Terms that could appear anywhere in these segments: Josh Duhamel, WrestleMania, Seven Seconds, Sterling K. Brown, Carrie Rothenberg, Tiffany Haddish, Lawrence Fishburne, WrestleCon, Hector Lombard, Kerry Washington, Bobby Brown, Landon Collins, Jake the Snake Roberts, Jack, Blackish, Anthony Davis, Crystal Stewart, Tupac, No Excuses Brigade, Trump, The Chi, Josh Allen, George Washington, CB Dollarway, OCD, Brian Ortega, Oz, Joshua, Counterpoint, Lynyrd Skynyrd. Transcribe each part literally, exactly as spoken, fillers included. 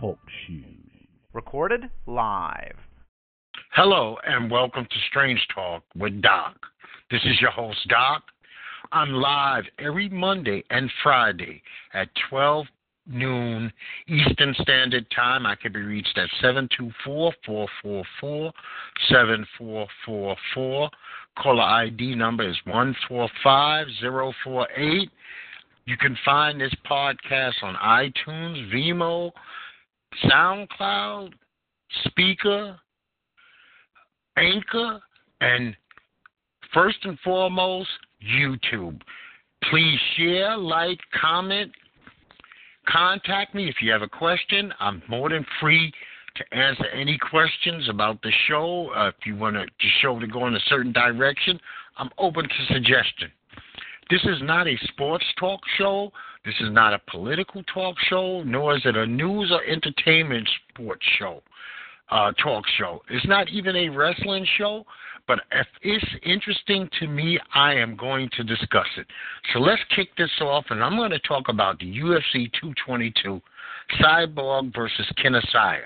Talk Shoes. Recorded live. Hello and welcome to Strange Talk with Doc. This is your host, Doc. I'm live every Monday and Friday at twelve noon Eastern Standard Time. I can be reached at seven two four, four four four, seven four four four. Caller I D number is one four five zero four eight. You can find this podcast on iTunes, Vimeo, SoundCloud, Speaker, Anchor, and first and foremost, YouTube. Please share, like, comment, contact me if you have a question. I'm more than free to answer any questions about the show. Uh, if you want the show to go in a certain direction, I'm open to suggestion. This is not a sports talk show. This is not a political talk show, nor is it a news or entertainment sports show, uh, talk show. It's not even a wrestling show, but if it's interesting to me, I am going to discuss it. So let's kick this off, and I'm going to talk about the U F C two twenty-two, Cyborg versus Kunitskaya.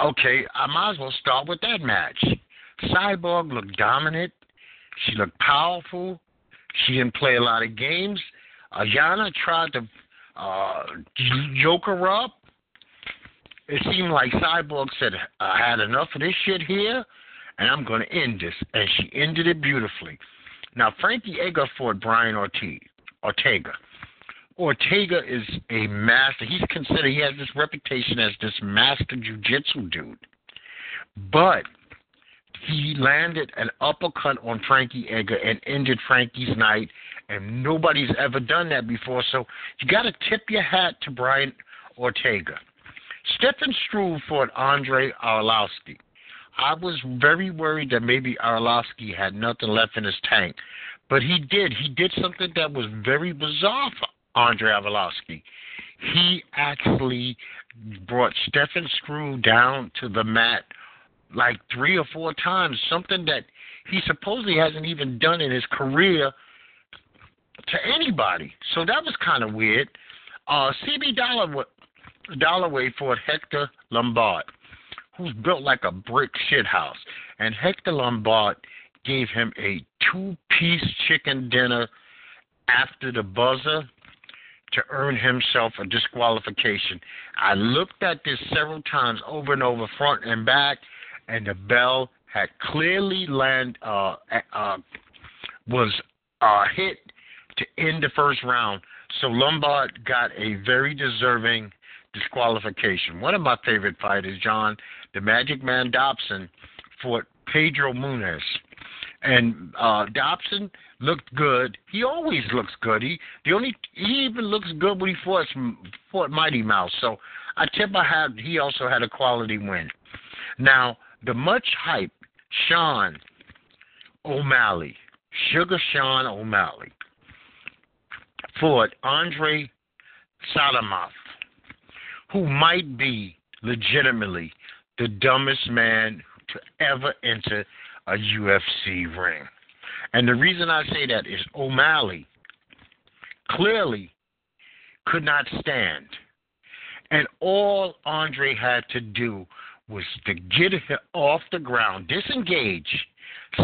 Okay, I might as well start with that match. Cyborg looked dominant. She looked powerful. She didn't play a lot of games. Uh, Yana tried to uh, joke her up. It seemed like Cyborg said, I had enough of this shit here, and I'm going to end this. And she ended it beautifully. Now, Frankie Edgar fought Brian Ortega. Ortega is a master. He's considered, he has this reputation as this master jiu-jitsu dude. But he landed an uppercut on Frankie Edgar and ended Frankie's night, and nobody's ever done that before. So you got to tip your hat to Brian Ortega. Stefan Struve fought Andre Arlovski. I was very worried that maybe Arlovski had nothing left in his tank, but he did. He did something that was very bizarre for Andre Arlovski. He actually brought Stefan Struve down to the mat like three or four times, something that he supposedly hasn't even done in his career to anybody. So that was kind of weird. Uh, C B Dollarway, Dollarway fought Hector Lombard, who's built like a brick shit house. And Hector Lombard gave him a two-piece chicken dinner after the buzzer to earn himself a disqualification. I looked at this several times over and over, front and back, and the bell had clearly land uh, uh, was uh, hit to end the first round. So Lombard got a very deserving disqualification. One of my favorite fighters, John, the Magic Man Dobson, fought Pedro Muniz. And uh, Dobson looked good. He always looks good. He the only he even looks good when he fought, fought Mighty Mouse. So I tip I had he also had a quality win. Now, the much hype Sean O'Malley, Sugar Sean O'Malley, fought Andre Sadamov, who might be legitimately the dumbest man to ever enter a U F C ring. And the reason I say that is O'Malley clearly could not stand. And all Andre had to do was to get her off the ground, disengage,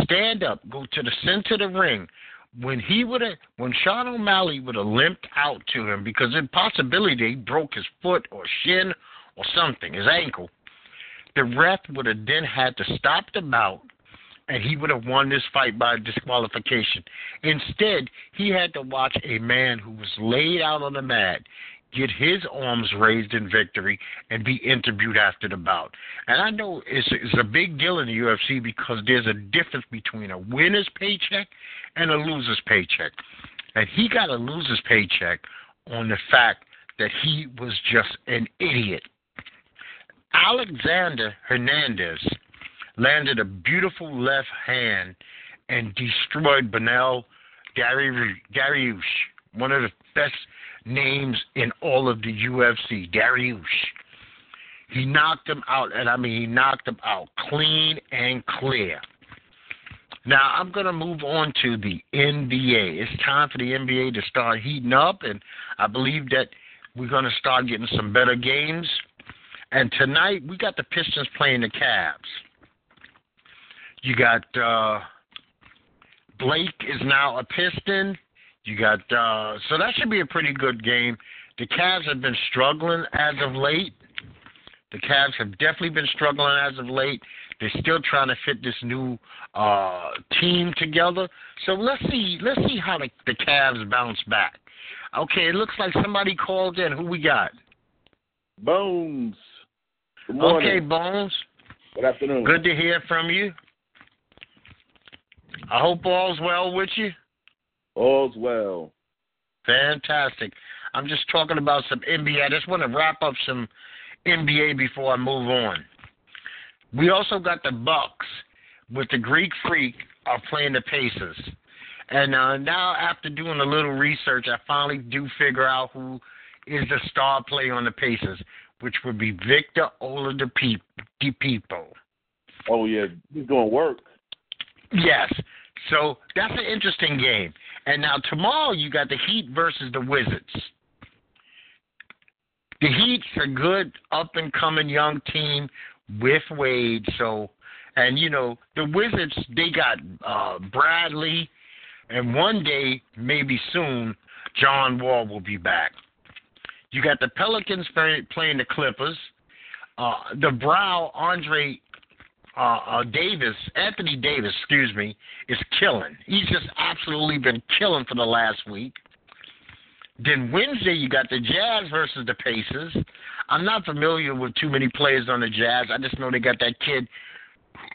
stand up, go to the center of the ring. When he would have, when Sean O'Malley would have limped out to him, because in possibility he broke his foot or shin or something, his ankle, the ref would have then had to stop the bout, and he would have won this fight by disqualification. Instead, he had to watch a man who was laid out on the mat get his arms raised in victory and be interviewed after the bout. And I know it's, it's a big deal in the U F C because there's a difference between a winner's paycheck and a loser's paycheck. And he got a loser's paycheck on the fact that he was just an idiot. Alexander Hernandez landed a beautiful left hand and destroyed Benel Dariush, one of the best names in all of the U F C, Dariush. He knocked him out, and I mean he knocked him out clean and clear. Now I'm going to move on to the N B A. It's time for the N B A to start heating up, and I believe that We're going to start getting some better games. And tonight, we got the Pistons playing the Cavs. You got uh, Blake is now a Piston. You got uh, so that should be a pretty good game. The Cavs have been struggling as of late. The Cavs have definitely been struggling as of late. They're still trying to fit this new uh, team together. So let's see, let's see how the, the Cavs bounce back. Okay, it looks like somebody called in. Who we got? Bones. Good morning. Okay, Bones. Good afternoon. Good to hear from you. I hope all's well with you. All's well. Fantastic. I'm just talking about some N B A. I just want to wrap up some N B A before I move on. We also got the Bucks with the Greek Freak are playing the Pacers. And uh, now after doing a little research, I finally do figure out who is the star player on the Pacers, which would be Victor Oladipo. Oh, yeah. He's doing work. Yes. So that's an interesting game. And now tomorrow you got the Heat versus the Wizards. The Heat's a good up-and-coming young team with Wade. So, and, you know, the Wizards, they got uh, Bradley, and one day, maybe soon, John Wall will be back. You got the Pelicans playing the Clippers. Uh, the Brow, Andre uh, uh, Davis, Anthony Davis, excuse me, is killing. He's just absolutely been killing for the last week. Then Wednesday, you got the Jazz versus the Pacers. I'm not familiar with too many players on the Jazz. I just know they got that kid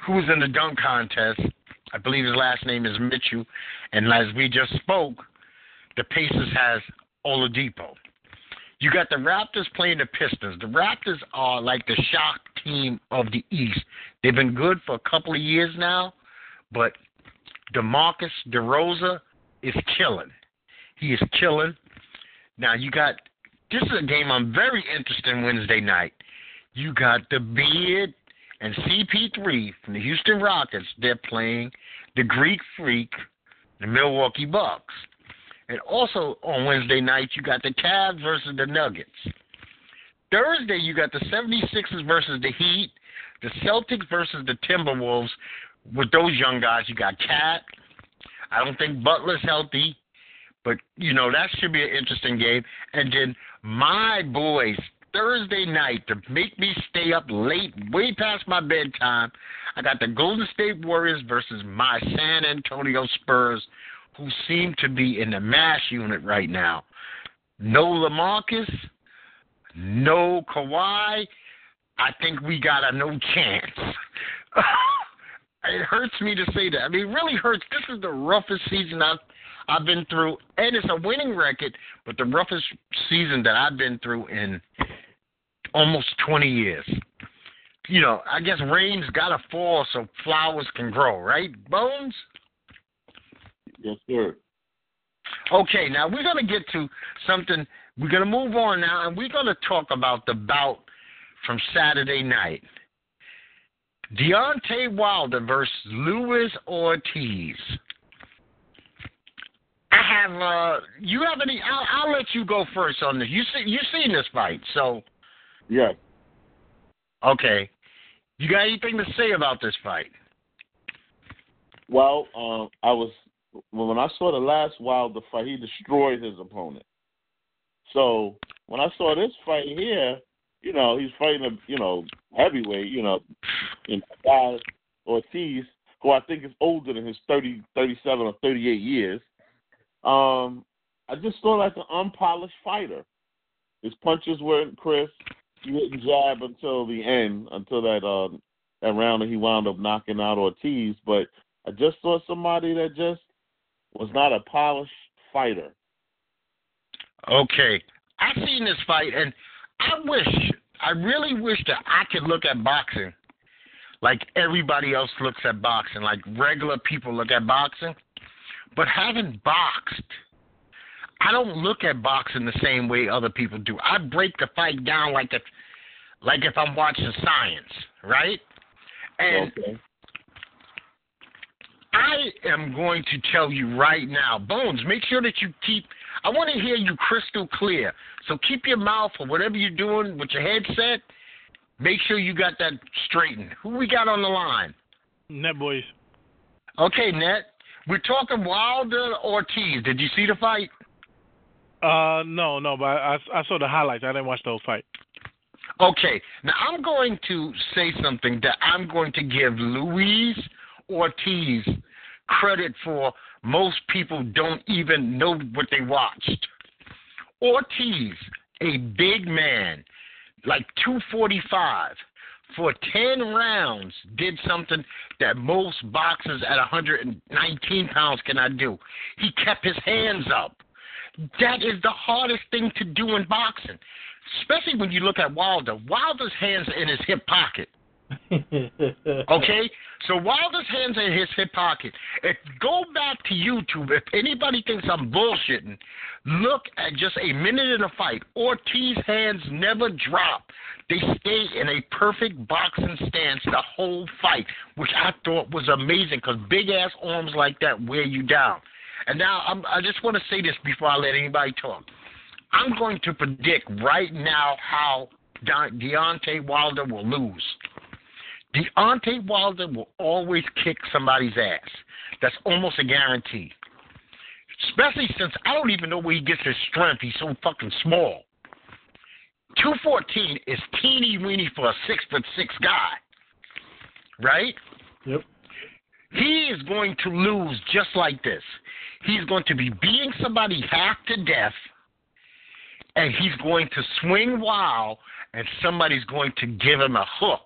who was in the dunk contest. I believe his last name is Mitchell. And as we just spoke, the Pacers has Oladipo. You got the Raptors playing the Pistons. The Raptors are like the shock team of the East. They've been good for a couple of years now, but DeMarcus DeRozan is killing. He is killing. Now, you got – this is a game I'm very interested in Wednesday night. You got the Beard and C P three from the Houston Rockets. They're playing the Greek Freak, the Milwaukee Bucks. And also on Wednesday night, you got the Cavs versus the Nuggets. Thursday, you got the seventy-sixers versus the Heat, the Celtics versus the Timberwolves. With those young guys, you got Cat. I don't think Butler's healthy. But, you know, that should be an interesting game. And then my boys, Thursday night, to make me stay up late, way past my bedtime, I got the Golden State Warriors versus my San Antonio Spurs, who seem to be in the mash unit right now. No LaMarcus, no Kawhi. I think we got a no chance. It hurts me to say that. I mean, it really hurts. This is the roughest season I've, I've been through, and it's a winning record, but the roughest season that I've been through in almost twenty years. You know, I guess rain's got to fall so flowers can grow, right, Bones? Yes, sir. Okay, now we're going to get to something. We're going to move on now, and we're going to talk about the bout from Saturday night. Deontay Wilder versus Luis Ortiz. I have, uh, you have any, I'll, I'll let you go first on this. You see, you've seen this fight, so. Yeah. Okay. You got anything to say about this fight? Well, um, I was, well, when I saw the last Wilder fight, he destroyed his opponent. So when I saw this fight here, you know, he's fighting a, you know, heavyweight, you know, in guy Ortiz, who I think is older than his thirty, thirty-seven or thirty-eight years. Um, I just saw like an unpolished fighter. His punches weren't crisp. He didn't jab until the end, until that uh, that round that he wound up knocking out Ortiz. But I just saw somebody that just was not a polished fighter. Okay. I've seen this fight, and I wish, I really wish that I could look at boxing like everybody else looks at boxing, like regular people look at boxing. But having boxed, I don't look at boxing the same way other people do. I break the fight down like if, like if I'm watching science, right? And okay. I am going to tell you right now, Bones, make sure that you keep – I want to hear you crystal clear. So keep your mouth or whatever you're doing with your headset. Make sure you got that straightened. Who we got on the line? Net Boys. Okay, Net. We're talking Wilder Ortiz. Did you see the fight? Uh, no, no, but I, I saw the highlights. I didn't watch the whole fight. Okay. Now, I'm going to say something that I'm going to give Luis Ortiz credit for. Most people don't even know what they watched. Ortiz, a big man, like two forty-five, for ten rounds did something that most boxers at one nineteen pounds cannot do. He kept his hands up. That is the hardest thing to do in boxing, especially when you look at Wilder. Wilder's hands are in his hip pocket. Okay? So Wilder's hands are in his hip pocket. If go back to YouTube, if anybody thinks I'm bullshitting, look at just a minute in a fight. Ortiz's hands never drop. They stay in a perfect boxing stance the whole fight, which I thought was amazing because big-ass arms like that wear you down. And now I'm, I just want to say this before I let anybody talk. I'm going to predict right now how De- Deontay Wilder will lose. Deontay Wilder will always kick somebody's ass. That's almost a guarantee. Especially since I don't even know where he gets his strength. He's so fucking small. two fourteen is teeny-weeny for a six foot six guy. Right? Yep. He is going to lose just like this. He's going to be beating somebody half to death, and he's going to swing wild, and somebody's going to give him a hook,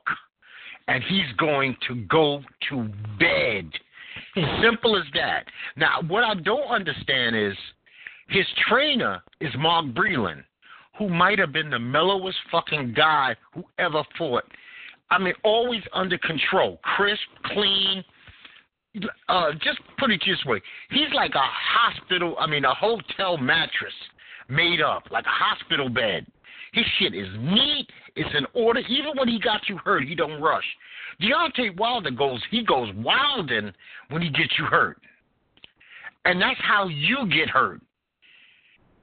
and he's going to go to bed. Simple as that. Now, what I don't understand is his trainer is Mark Breland, who might have been the mellowest fucking guy who ever fought. I mean, always under control, crisp, clean. Uh, just put it this way. He's like a hospital, I mean, a hotel mattress made up, like a hospital bed. His shit is neat. It's in order. Even when he got you hurt, he don't rush. Deontay Wilder goes, he goes wilding when he gets you hurt. And that's how you get hurt.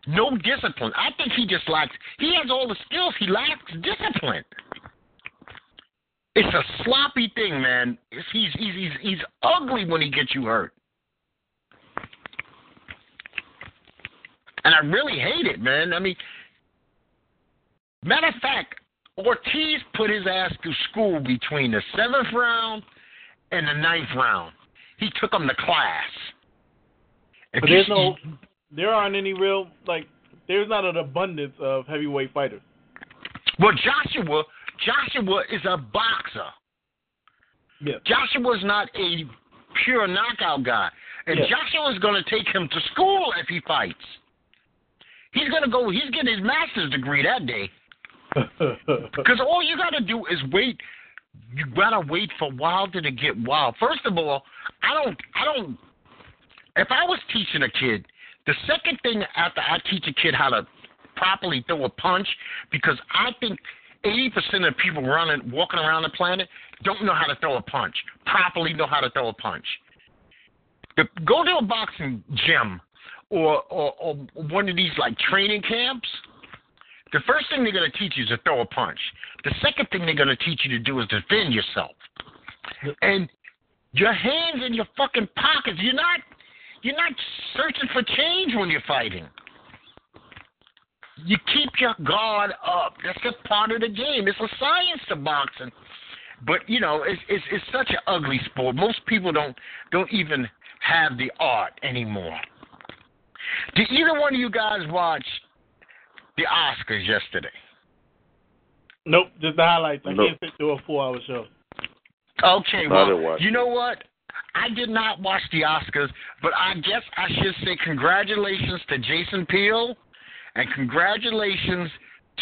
No discipline. I think he just lacks, he has all the skills. He lacks discipline. It's a sloppy thing, man. He's, he's, he's, he's ugly when he gets you hurt. And I really hate it, man. I mean, matter of fact, Ortiz put his ass through school between the seventh round and the ninth round. He took him to class. But there's no, there aren't any real, like, there's not an abundance of heavyweight fighters. Well, Joshua... Joshua is a boxer. Yeah. Joshua's not a pure knockout guy. And yeah. Joshua's going to take him to school if he fights. He's going to go, he's getting his master's degree that day. Because all you got to do is wait. You got to wait for Wilder to get wild. First of all, I don't, I don't, if I was teaching a kid, the second thing after I teach a kid how to properly throw a punch, because I think eighty percent of people running, walking around the planet don't know how to throw a punch, properly know how to throw a punch. Go to a boxing gym or, or, or one of these like training camps. The first thing they're going to teach you is to throw a punch. The second thing they're going to teach you to do is defend yourself. And your hands in your fucking pockets. You're not, you're not searching for change when you're fighting. You keep your guard up. That's just part of the game. It's a science to boxing. But, you know, it's, it's, it's such an ugly sport. Most people don't don't even have the art anymore. Did either one of you guys watch the Oscars yesterday? Nope, just the highlights. I nope. can't fit through a four-hour show. Okay, well, you know what? I did not watch the Oscars, but I guess I should say congratulations to Jason Peele. And congratulations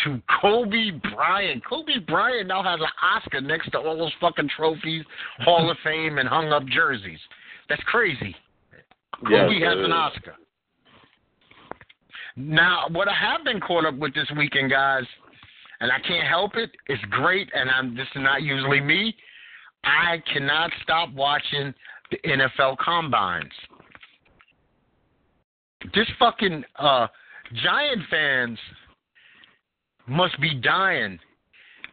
to Kobe Bryant. Kobe Bryant now has an Oscar next to all those fucking trophies, Hall of Fame, and hung-up jerseys. That's crazy. Kobe yes, has an Oscar. Now, what I have been caught up with this weekend, guys, and I can't help it, it's great, and I'm, this is not usually me, I cannot stop watching the N F L Combines. This fucking... uh Giant fans must be dying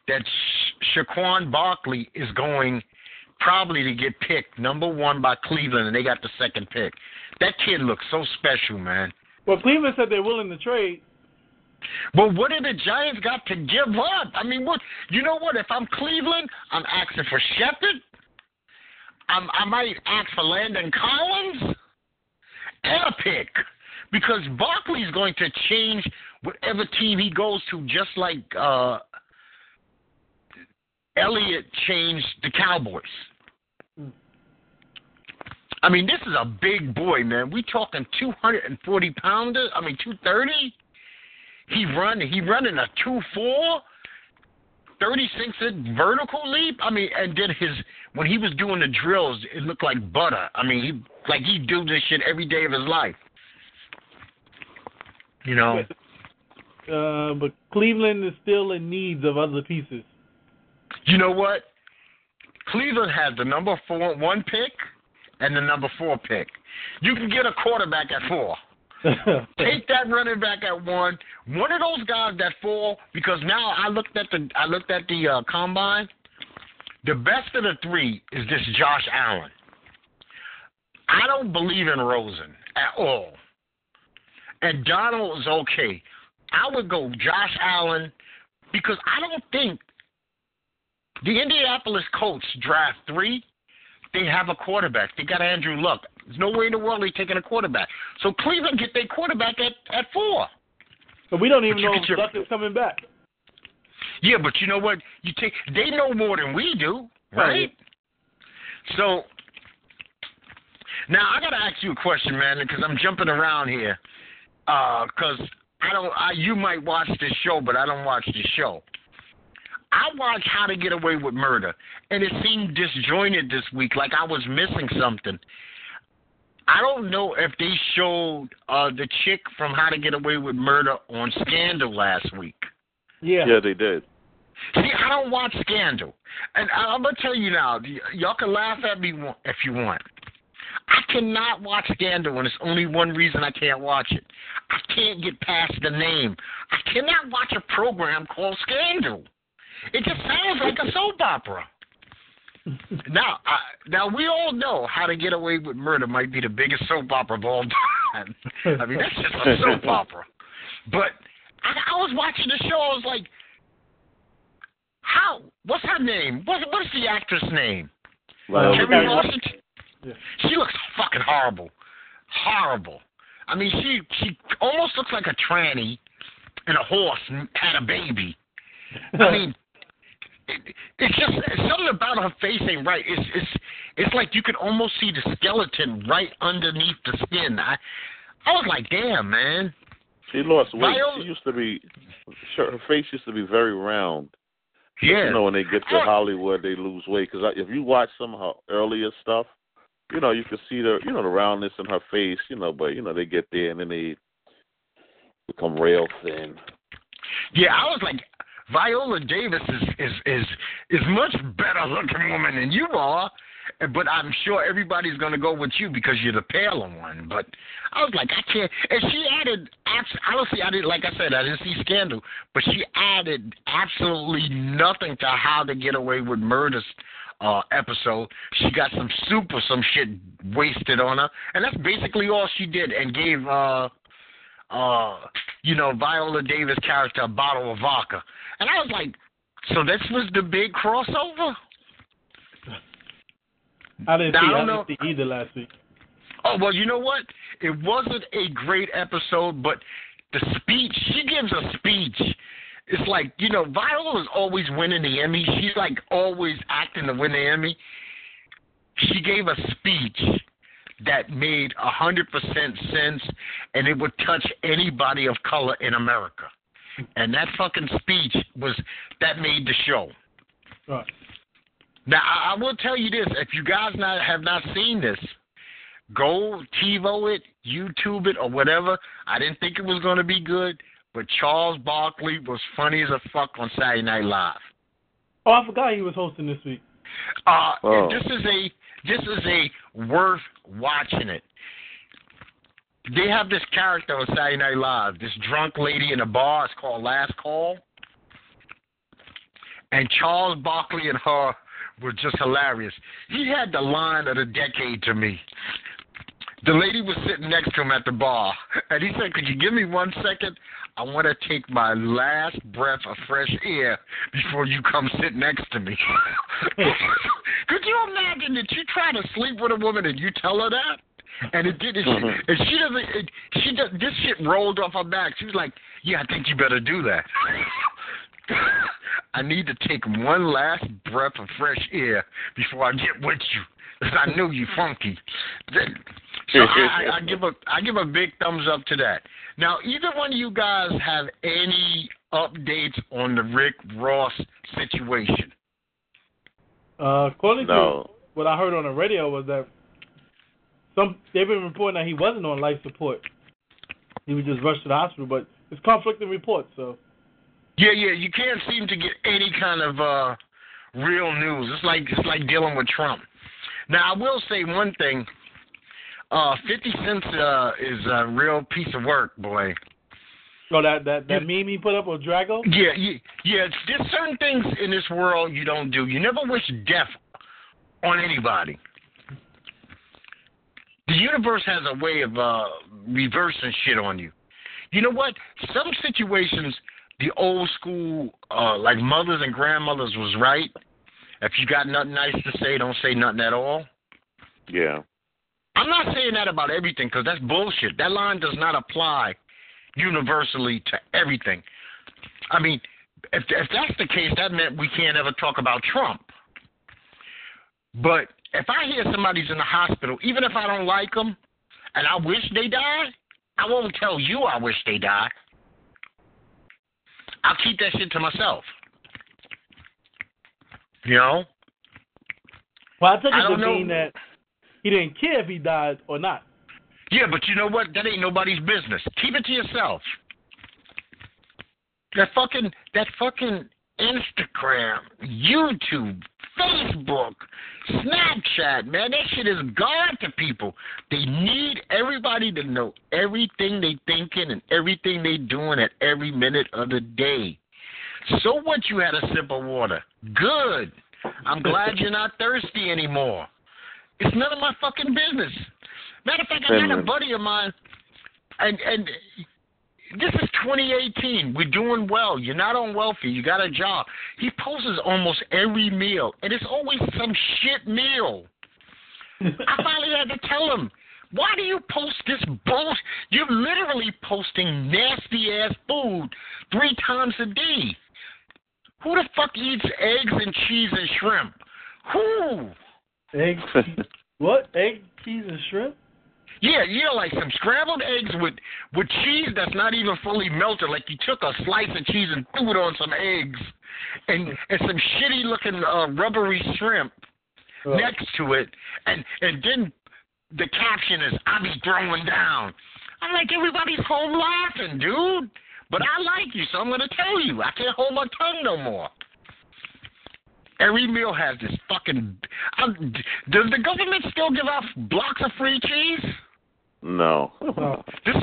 that Sh- Shaquan Barkley is going probably to get picked number one by Cleveland, and they got the second pick. That kid looks so special, man. Well, Cleveland said they're willing to trade. Well, what do the Giants got to give up? I mean, what? You know what? If I'm Cleveland, I'm asking for Shepard. I'm, I might ask for Landon Collins and a pick, because Barkley's going to change whatever team he goes to, just like uh, Elliott changed the Cowboys. I mean, this is a big boy, man. We talking two forty pounder, I mean, two thirty. He run, he running a two four, thirty-six inch vertical leap. I mean, and then his, when he was doing the drills, it looked like butter. I mean, he like he do this shit every day of his life. You know. Uh, but Cleveland is still in need of other pieces. You know what? Cleveland has the number four one pick and the number four pick. You can get a quarterback at four. Take that running back at one. One of those guys that fall, because now I looked at the I looked at the uh, combine. The best of the three is this Josh Allen. I don't believe in Rosen at all. And Donald is okay. I would go Josh Allen, because I don't think the Indianapolis Colts draft three. They have a quarterback. They got Andrew Luck. There's no way in the world they're taking a quarterback. So Cleveland get their quarterback at, at four. But we don't even know if Luck is coming back. Yeah, but you know what? You take they know more than we do, right? right? So now I gotta ask you a question, man, because I'm jumping around here. Because uh, I don't. I, you might watch this show, but I don't watch this show. I watched How to Get Away with Murder, and it seemed disjointed this week, like I was missing something. I don't know if they showed uh, the chick from How to Get Away with Murder on Scandal last week. Yeah. Yeah, they did. See, I don't watch Scandal. And I'm going to tell you now, y- y'all can laugh at me if you want. I cannot watch Scandal, and it's only one reason I can't watch it. I can't get past the name. I cannot watch a program called Scandal. It just sounds like a soap opera. Now, I, now we all know How to Get Away with Murder might be the biggest soap opera of all time. I mean, that's just a soap opera. But I, I was watching the show. I was like, how? What's her name? What, what's the actress name? Well, Kerry Washington. Yeah. She looks fucking horrible. Horrible. I mean, she she almost looks like a tranny and a horse had a baby. I mean, It, it's just something about her face ain't right. It's it's it's like you could almost see the skeleton right underneath the skin. I I was like, damn, man. She lost weight. Viola, she used to be, her face used to be very round. Yeah. You know, when they get to Hollywood, they lose weight, because if you watch some of her earlier stuff, you know, you can see the you know the roundness in her face. You know, but you know they get there and then they become real thin. Yeah, I was like, Viola Davis is, is is is much better looking woman than you are, but I'm sure everybody's going to go with you because you're the paler one. But I was like, I can't. And she added, honestly, I didn't, like I said, I didn't see Scandal, but she added absolutely nothing to How to Get Away with Murder's uh, episode. She got some soup or some shit wasted on her, and that's basically all she did, and gave uh, uh, you know, Viola Davis' character a bottle of vodka. And I was like, so this was the big crossover? I didn't, now, see, I don't I know. didn't see either last week. Oh, well, you know what? It wasn't a great episode, but the speech, she gives a speech. It's like, you know, Viola's always winning the Emmy. She's like always acting to win the Emmy. She gave a speech that made one hundred percent sense, and it would touch anybody of color in America. And that fucking speech was, that made the show. Right. Now, I, I will tell you this. If you guys not have not seen this, go TiVo it, YouTube it, or whatever. I didn't think it was going to be good, but Charles Barkley was funny as a fuck on Saturday Night Live. Oh, I forgot he was hosting this week. Uh, oh. This is a, this is a worth watching it. They have this character on Saturday Night Live, this drunk lady in a bar. It's called Last Call. And Charles Barkley and her were just hilarious. He had the line of the decade to me. The lady was sitting next to him at the bar, and he said, "Could you give me one second? I want to take my last breath of fresh air before you come sit next to me." Could you imagine that you try to sleep with a woman and you tell her that? And it didn't. Mm-hmm. And she doesn't. It, she does, this shit rolled off her back. She was like, "Yeah, I think you better do that." I need to take one last breath of fresh air before I get with you, because I know you funky. So I, I give a I give a big thumbs up to that. Now, either one of you guys have any updates on the Rick Ross situation? Uh, according no. to what I heard on the radio was that some they've been reporting that he wasn't on life support. He was just rushed to the hospital, but it's conflicting reports, so. Yeah, yeah, you can't seem to get any kind of uh, real news. It's like it's like dealing with Trump. Now, I will say one thing. Uh, fifty Cent uh, is a real piece of work, boy. So that, that, that meme he put up with Drago? Yeah, yeah, yeah. There's certain things in this world you don't do. You never wish death on anybody. The universe has a way of uh, reversing shit on you. You know what? Some situations... The old school, uh, like mothers and grandmothers was right. If you got nothing nice to say, don't say nothing at all. Yeah. I'm not saying that about everything, because that's bullshit. That line does not apply universally to everything. I mean, if, if that's the case, that meant we can't ever talk about Trump. But if I hear somebody's in the hospital, even if I don't like them, and I wish they died, I won't tell you I wish they died. I'll keep that shit to myself. You know? Well, I think it would mean that he didn't care if he died or not. Yeah, but you know what? That ain't nobody's business. Keep it to yourself. That fucking, that fucking Instagram, YouTube, Facebook, Snapchat, man, that shit is God to people. They need everybody to know everything they thinking and everything they doing at every minute of the day. So what, you had a sip of water? Good. I'm glad you're not thirsty anymore. It's none of my fucking business. Matter of fact, I got a buddy of mine, and and this is twenty eighteen. We're doing well. You're not on welfare. You got a job. He posts almost every meal, and it's always some shit meal. I finally had to tell him, why do you post this bullshit? You're literally posting nasty-ass food three times a day. Who the fuck eats eggs and cheese and shrimp? Who? Eggs? What? Egg, cheese, and shrimp? Yeah, you know, like some scrambled eggs with, with cheese that's not even fully melted. Like you took a slice of cheese and threw it on some eggs and, and some shitty-looking uh, rubbery shrimp oh. next to it. And, and then the caption is, "I be throwing down." I'm like, everybody's home laughing, dude. But I like you, so I'm going to tell you. I can't hold my tongue no more. Every meal has this fucking... I'm, does the government still give out blocks of free cheese? No. this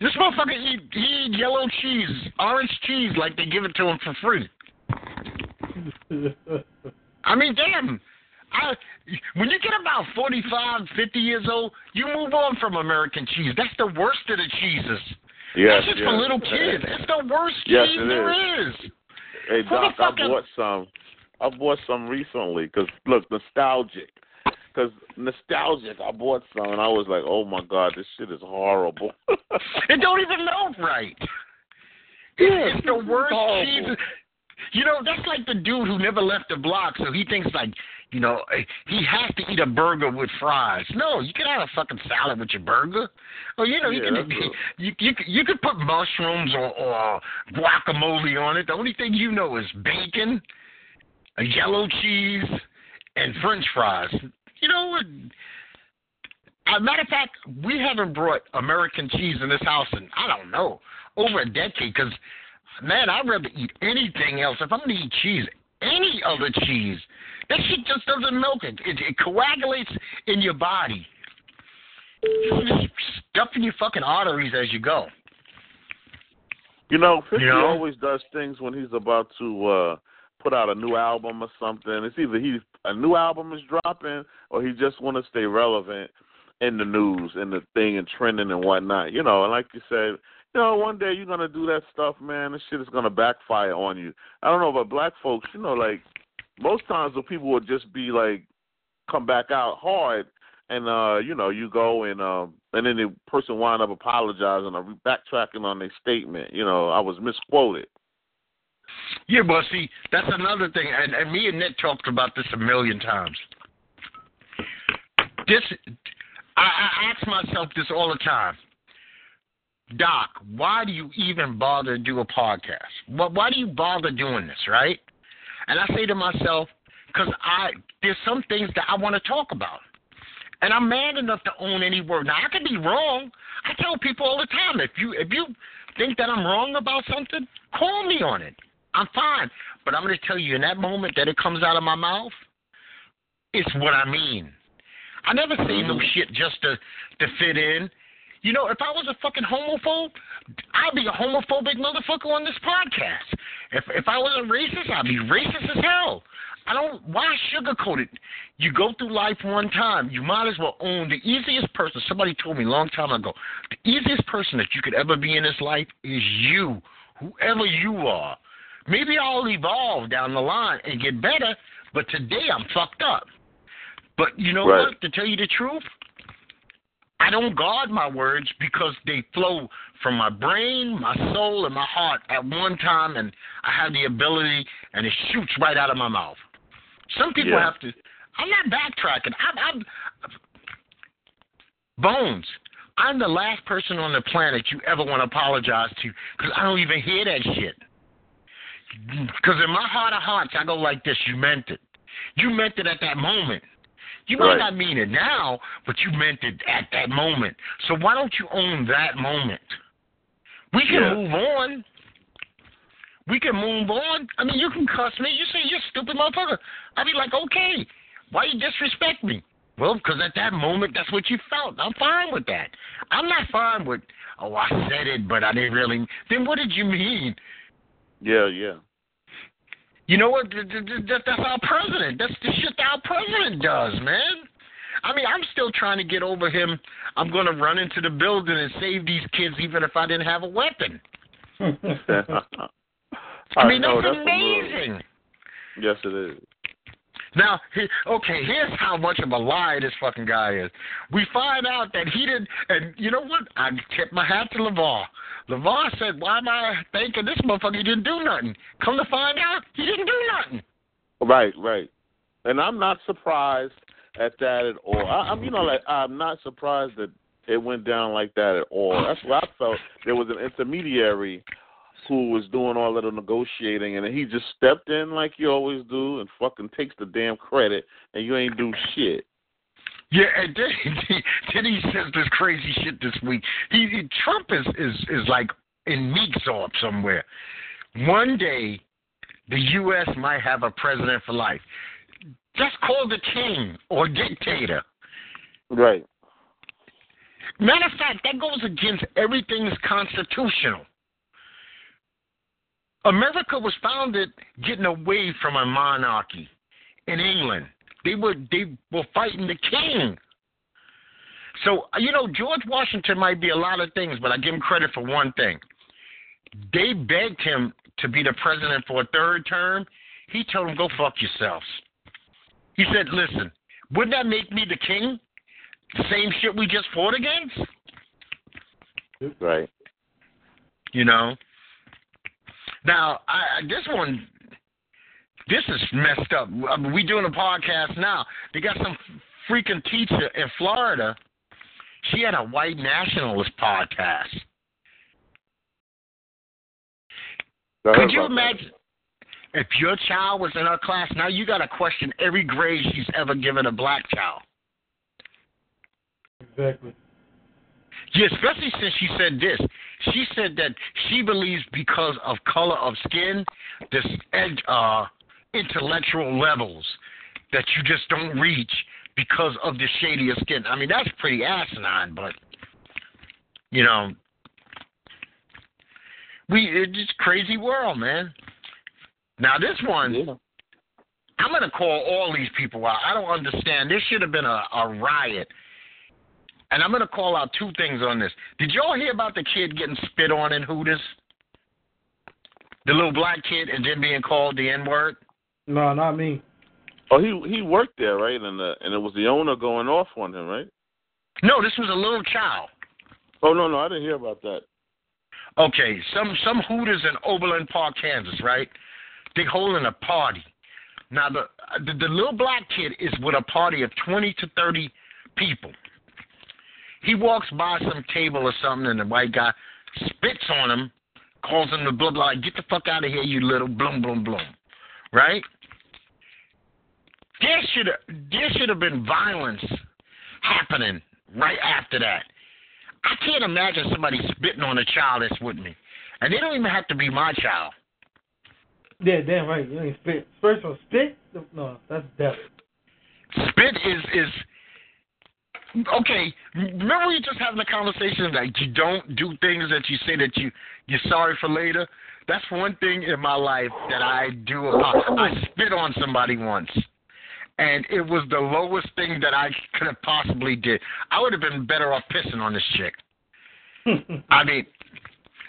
this motherfucker eat, eat yellow cheese, orange cheese, like they give it to him for free. I mean, damn. I, when you get about forty-five, fifty years old, you move on from American cheese. That's the worst of the cheeses. Yes, That's just yes. for little kids. It's the worst yes, cheese there is. is. Hey, Who Doc, I bought some. I bought some recently because, look, nostalgic. Because nostalgic, I bought some, and I was like, oh, my God, this shit is horrible. It don't even melt right. Yeah, it's the worst cheese. You know, that's like the dude who never left the block, so he thinks, like, you know, he has to eat a burger with fries. No, you can have a fucking salad with your burger. Or, you know, you yeah, can you, you, you can put mushrooms or, or guacamole on it. The only thing you know is bacon, a yellow cheese, and French fries. You know, as a matter of fact, we haven't brought American cheese in this house in, I don't know, over a decade, because, man, I'd rather eat anything else. If I'm going to eat cheese, any other cheese, that shit just doesn't melt it. It, it coagulates in your body. Just stuff in your fucking arteries as you go. You know, fifty you know? always does things when he's about to uh, put out a new album or something. It's either he a new album is dropping or he just want to stay relevant in the news and the thing and trending and whatnot. You know, and like you said, you know, one day you're going to do that stuff, man. This shit is going to backfire on you. I don't know about black folks. You know, like, most times the people will just be like, come back out hard. And, uh, you know, you go and uh, and then the person wind up apologizing or backtracking on their statement. You know, I was misquoted. Yeah, but see, that's another thing. And, and me and Nick talked about this a million times. This, I, I ask myself this all the time. Doc, why do you even bother to do a podcast? Why, why do you bother doing this, right? And I say to myself, because I there's some things that I want to talk about. And I'm mad enough to own any word. Now, I could be wrong. I tell people all the time, if you if you think that I'm wrong about something, call me on it. I'm fine. But I'm going to tell you, in that moment that it comes out of my mouth, it's what I mean. I never say no shit just to, to fit in. You know, if I was a fucking homophobe, I'd be a homophobic motherfucker on this podcast. If if I was a racist, I'd be racist as hell. I don't, why sugarcoat it? You go through life one time. You might as well own the easiest person. Somebody told me a long time ago, the easiest person that you could ever be in this life is you, whoever you are. Maybe I'll evolve down the line and get better, but today I'm fucked up. But you know right. what? To tell you the truth, I don't guard my words because they flow from my brain, my soul, and my heart at one time, and I have the ability, and it shoots right out of my mouth. Some people yeah. have to – I'm not backtracking. I'm, I'm, Bones, I'm the last person on the planet you ever want to apologize to because I don't even hear that shit. Because in my heart of hearts, I go like this. You meant it. You meant it at that moment. You might right. not mean it now, but you meant it at that moment. So why don't you own that moment? We can yeah. move on. We can move on. I mean, you can cuss me. You say, you're a stupid motherfucker. I'd be like, okay, why you disrespect me? Well, because at that moment, that's what you felt. I'm fine with that. I'm not fine with, oh, I said it, but I didn't really. Then what did you mean? Yeah, yeah. You know what? That's our president. That's the shit that our president does, man. I mean, I'm still trying to get over him. I'm going to run into the building and save these kids even if I didn't have a weapon. I mean, I know, that's, that's amazing. Yes, it is. Now, okay, here's how much of a liar this fucking guy is. We find out that he didn't, and you know what? I tip my hat to LeVar. LeVar said, why am I thinking this motherfucker didn't do nothing? Come to find out, he didn't do nothing. Right, right. And I'm not surprised at that at all. I, I'm, you know, like, I'm not surprised that it went down like that at all. That's what I felt. There was an intermediary who was doing all of the negotiating, and he just stepped in like you always do and fucking takes the damn credit, and you ain't do shit. Yeah, and then, then he says this crazy shit this week. He, he Trump is, is, is like in Migos somewhere. One day, the U S might have a president for life. That's called a king or dictator. Right. Matter of fact, that goes against everything that's constitutional. America was founded getting away from a monarchy in England. They were they were fighting the king. So, you know, George Washington might be a lot of things, but I give him credit for one thing. They begged him to be the president for a third term. He told them, go fuck yourselves. He said, listen, wouldn't that make me the king? Same shit we just fought against? Right. You know? Now, I, this one, this is messed up. I mean, we doing a podcast now. They got some freaking teacher in Florida. She had a white nationalist podcast. Could you imagine that. If your child was in her class? Now you got to question every grade she's ever given a black child. Exactly. Yeah, especially since she said this. She said that she believes because of color of skin, this uh, intellectual levels that you just don't reach, because of the shadier skin. I mean, that's pretty asinine, but, you know, we it's just a crazy world, man. Now, this one, yeah. I'm going to call all these people out. I don't understand. This should have been a, a riot. And I'm going to call out two things on this. Did y'all hear about the kid getting spit on in Hooters? The little black kid and then being called the N-word? No, not me. Oh, he he worked there, right? And the, and it was the owner going off on him, right? No, this was a little child. Oh, no, no, I didn't hear about that. Okay, some, some Hooters in Oberlin Park, Kansas, right? They holding a party. Now, the, the the little black kid is with a party of twenty to thirty people. He walks by some table or something, and the white guy spits on him, calls him the blah, blah, get the fuck out of here, you little bloom, bloom, bloom, right? There should have there should have been violence happening right after that. I can't imagine somebody spitting on a child that's with me. And they don't even have to be my child. Yeah, damn right. You ain't spit. First of all, spit? No, that's death. Spit is... is Okay, remember we were just having a conversation that you don't do things that you say that you, you're sorry for later? That's one thing in my life that I do about. I spit on somebody once, and it was the lowest thing that I could have possibly did. I would have been better off pissing on this chick. I mean,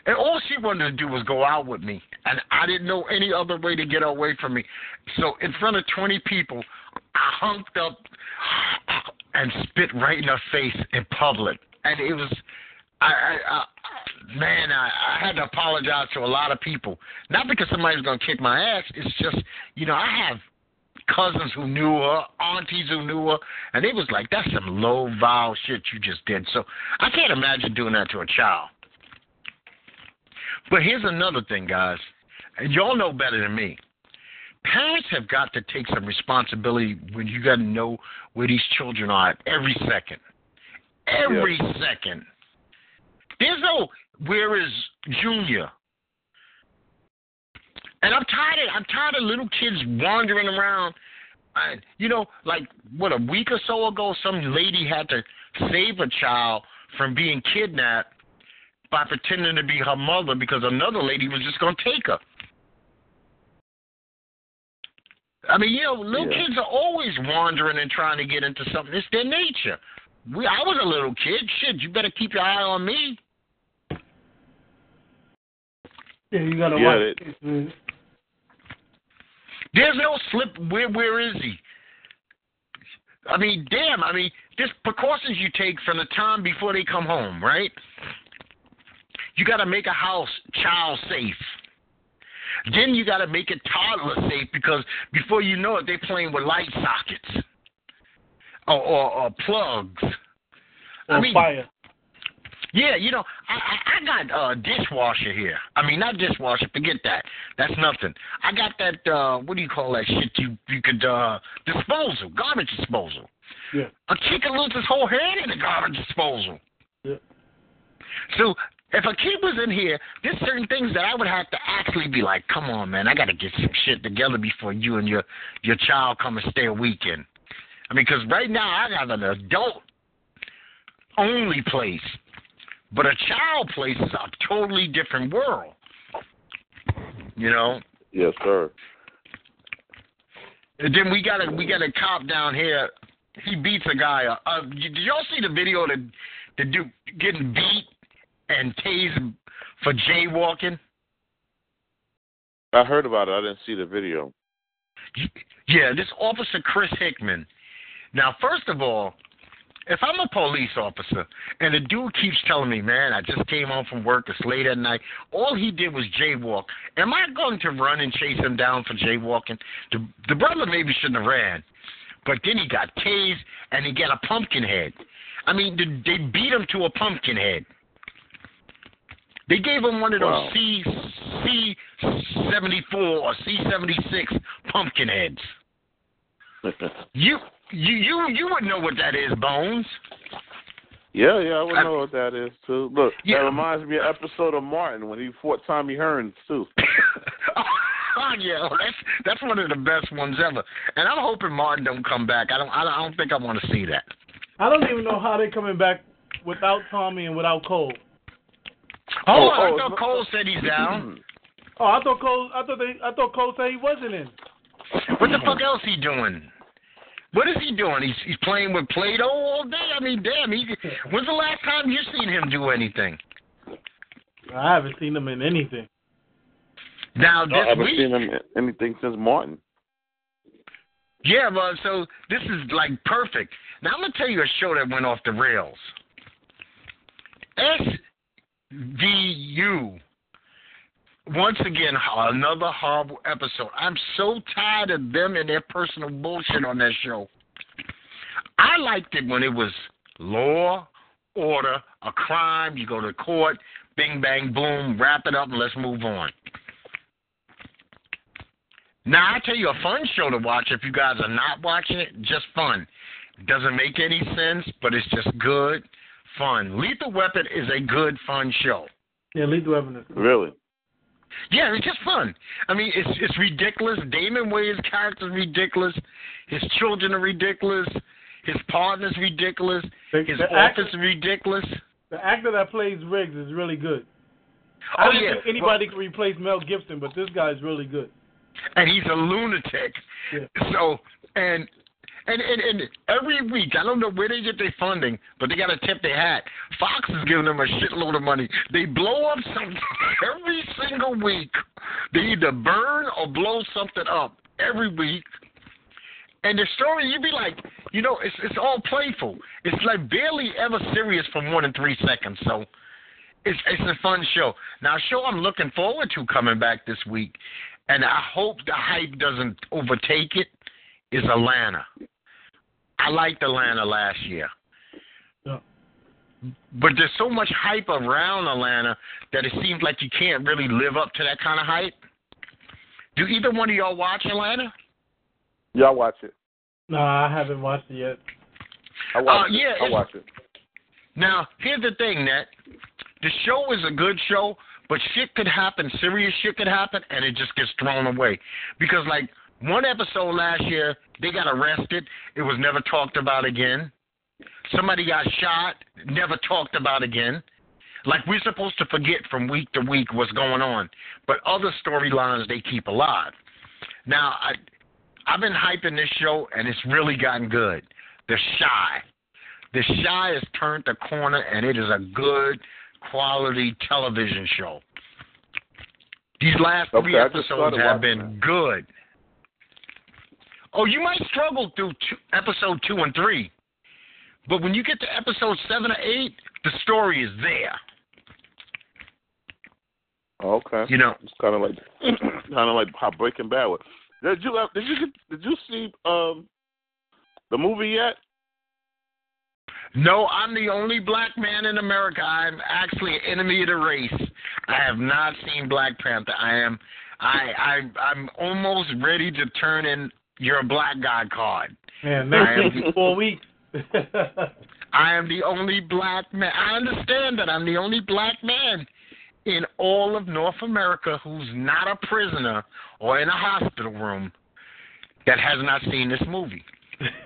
and all she wanted to do was go out with me, and I didn't know any other way to get away from me. So in front of twenty people, I hunked up and spit right in her face in public. And it was, I, I, I man, I, I had to apologize to a lot of people. Not because somebody's going to kick my ass. It's just, you know, I have cousins who knew her, aunties who knew her, and it was like, that's some low, vile shit you just did. So I can't imagine doing that to a child. But here's another thing, guys. And y'all know better than me. Parents have got to take some responsibility when you got to know where these children are at every second. Every yeah. second. There's no, where is Junior? And I'm tired of, I'm tired of little kids wandering around. I, you know, like, what, a week or so ago, some lady had to save a child from being kidnapped by pretending to be her mother because another lady was just going to take her. I mean, you know, little yeah. kids are always wandering and trying to get into something. It's their nature. We, I was a little kid. Shit, you better keep your eye on me. Yeah, you gotta yeah, watch it. This, there's no slip. Where, where is he? I mean, damn. I mean, there's precautions you take from the time before they come home, right? You gotta make a house child safe. Then you got to make it toddler safe because before you know it, they're playing with light sockets or, or, or plugs. Or I mean, fire. Yeah, you know, I, I, I got a dishwasher here. I mean, not dishwasher. Forget that. That's nothing. I got that, uh, what do you call that shit? You, you could, uh, disposal, garbage disposal. Yeah. A kid can lose his whole head in a garbage disposal. Yeah. So... if a kid was in here, there's certain things that I would have to actually be like, come on, man, I got to get some shit together before you and your, your child come and stay a weekend. I mean, because right now I have an adult-only place, but a child place is a totally different world, you know? Yes, sir. And then we got a, we got a cop down here. He beats a guy. Uh, did y'all see the video of the, the dude getting beat and tased for jaywalking? I heard about it. I didn't see the video. Yeah, this officer, Chris Hickman. Now, first of all, if I'm a police officer and the dude keeps telling me, man, I just came home from work, it's late at night, all he did was jaywalk, am I going to run and chase him down for jaywalking? The, the brother maybe shouldn't have ran, but then he got tased and he got a pumpkin head. I mean, they beat him to a pumpkin head. They gave him one of those wow. C, C seventy-four or C seventy-six pumpkin heads. you, you, you, you would know what that is, Bones. Yeah, yeah, I would I, know what that is, too. Look, yeah. That reminds me of an episode of Martin when he fought Tommy Hearns, too. Yo, that's that's one of the best ones ever. And I'm hoping Martin don't come back. I don't. I don't, I don't think I want to see that. I don't even know how they're coming back without Tommy and without Cole. Oh, oh I oh, thought Cole said he's down. Oh, I thought Cole. I thought they. I thought Cole said he wasn't in. What the fuck else he doing? What is he doing? He's he's playing with Play-Doh all day. I mean, damn. He. When's the last time you seen him do anything? I haven't seen him in anything. Now this I haven't week, seen him anything since Martin. Yeah, well, so this is like perfect. Now I'm gonna tell you a show that went off the rails. S V U. Once again, another horrible episode. I'm so tired of them and their personal bullshit on that show. I liked it when it was law, order, a crime. You go to court, bing bang boom, wrap it up, and let's move on. Now, I tell you a fun show to watch if you guys are not watching it, just fun. Doesn't make any sense, but it's just good fun. Lethal Weapon is a good, fun show. Yeah, Lethal Weapon is cool. Really? Yeah, it's just fun. I mean, it's it's ridiculous. Damon Wayans' character is ridiculous. His children are ridiculous. His partner's ridiculous. The, his the office actor, is ridiculous. The actor that plays Riggs is really good. I oh, don't yeah. think anybody well, can replace Mel Gibson, but this guy's really good. And he's a lunatic. Yeah. So, and, and and and every week, I don't know where they get their funding, but they got to tip their hat. Fox is giving them a shitload of money. They blow up something every single week. They either burn or blow something up every week. And the story, you'd be like, you know, it's it's all playful. It's like barely ever serious for more than three seconds. So, it's it's a fun show. Now, a show I'm looking forward to coming back this week, and I hope the hype doesn't overtake it, is Atlanta. I liked Atlanta last year. Yeah. But there's so much hype around Atlanta that it seems like you can't really live up to that kind of hype. Do either one of y'all watch Atlanta? Yeah, I watch it. No, I haven't watched it yet. I watch uh, it. Yeah, I watch it. Now, here's the thing, Nat. The show is a good show, but shit could happen, serious shit could happen, and it just gets thrown away. Because, like, one episode last year, they got arrested. It was never talked about again. Somebody got shot, never talked about again. Like, we're supposed to forget from week to week what's going on. But other storylines they keep alive. Now, I, I've been hyping this show, and it's really gotten good. The Chi. The Chi has turned the corner, and it is a good quality television show. These last okay, three episodes have been that. good. Oh, you might struggle through two, episode two and three, but when you get to episode seven or eight, the story is there. Okay, you know, it's kind of like kind of like how Breaking Bad was. Did you did you did you see um, the movie yet? No, I'm the only black man in America. I'm actually an enemy of the race. I have not seen Black Panther. I am, I, I, I'm almost ready to turn in your black guy card. Man, that's just four weeks. I am the only black man. I understand that I'm the only black man in all of North America who's not a prisoner or in a hospital room that has not seen this movie.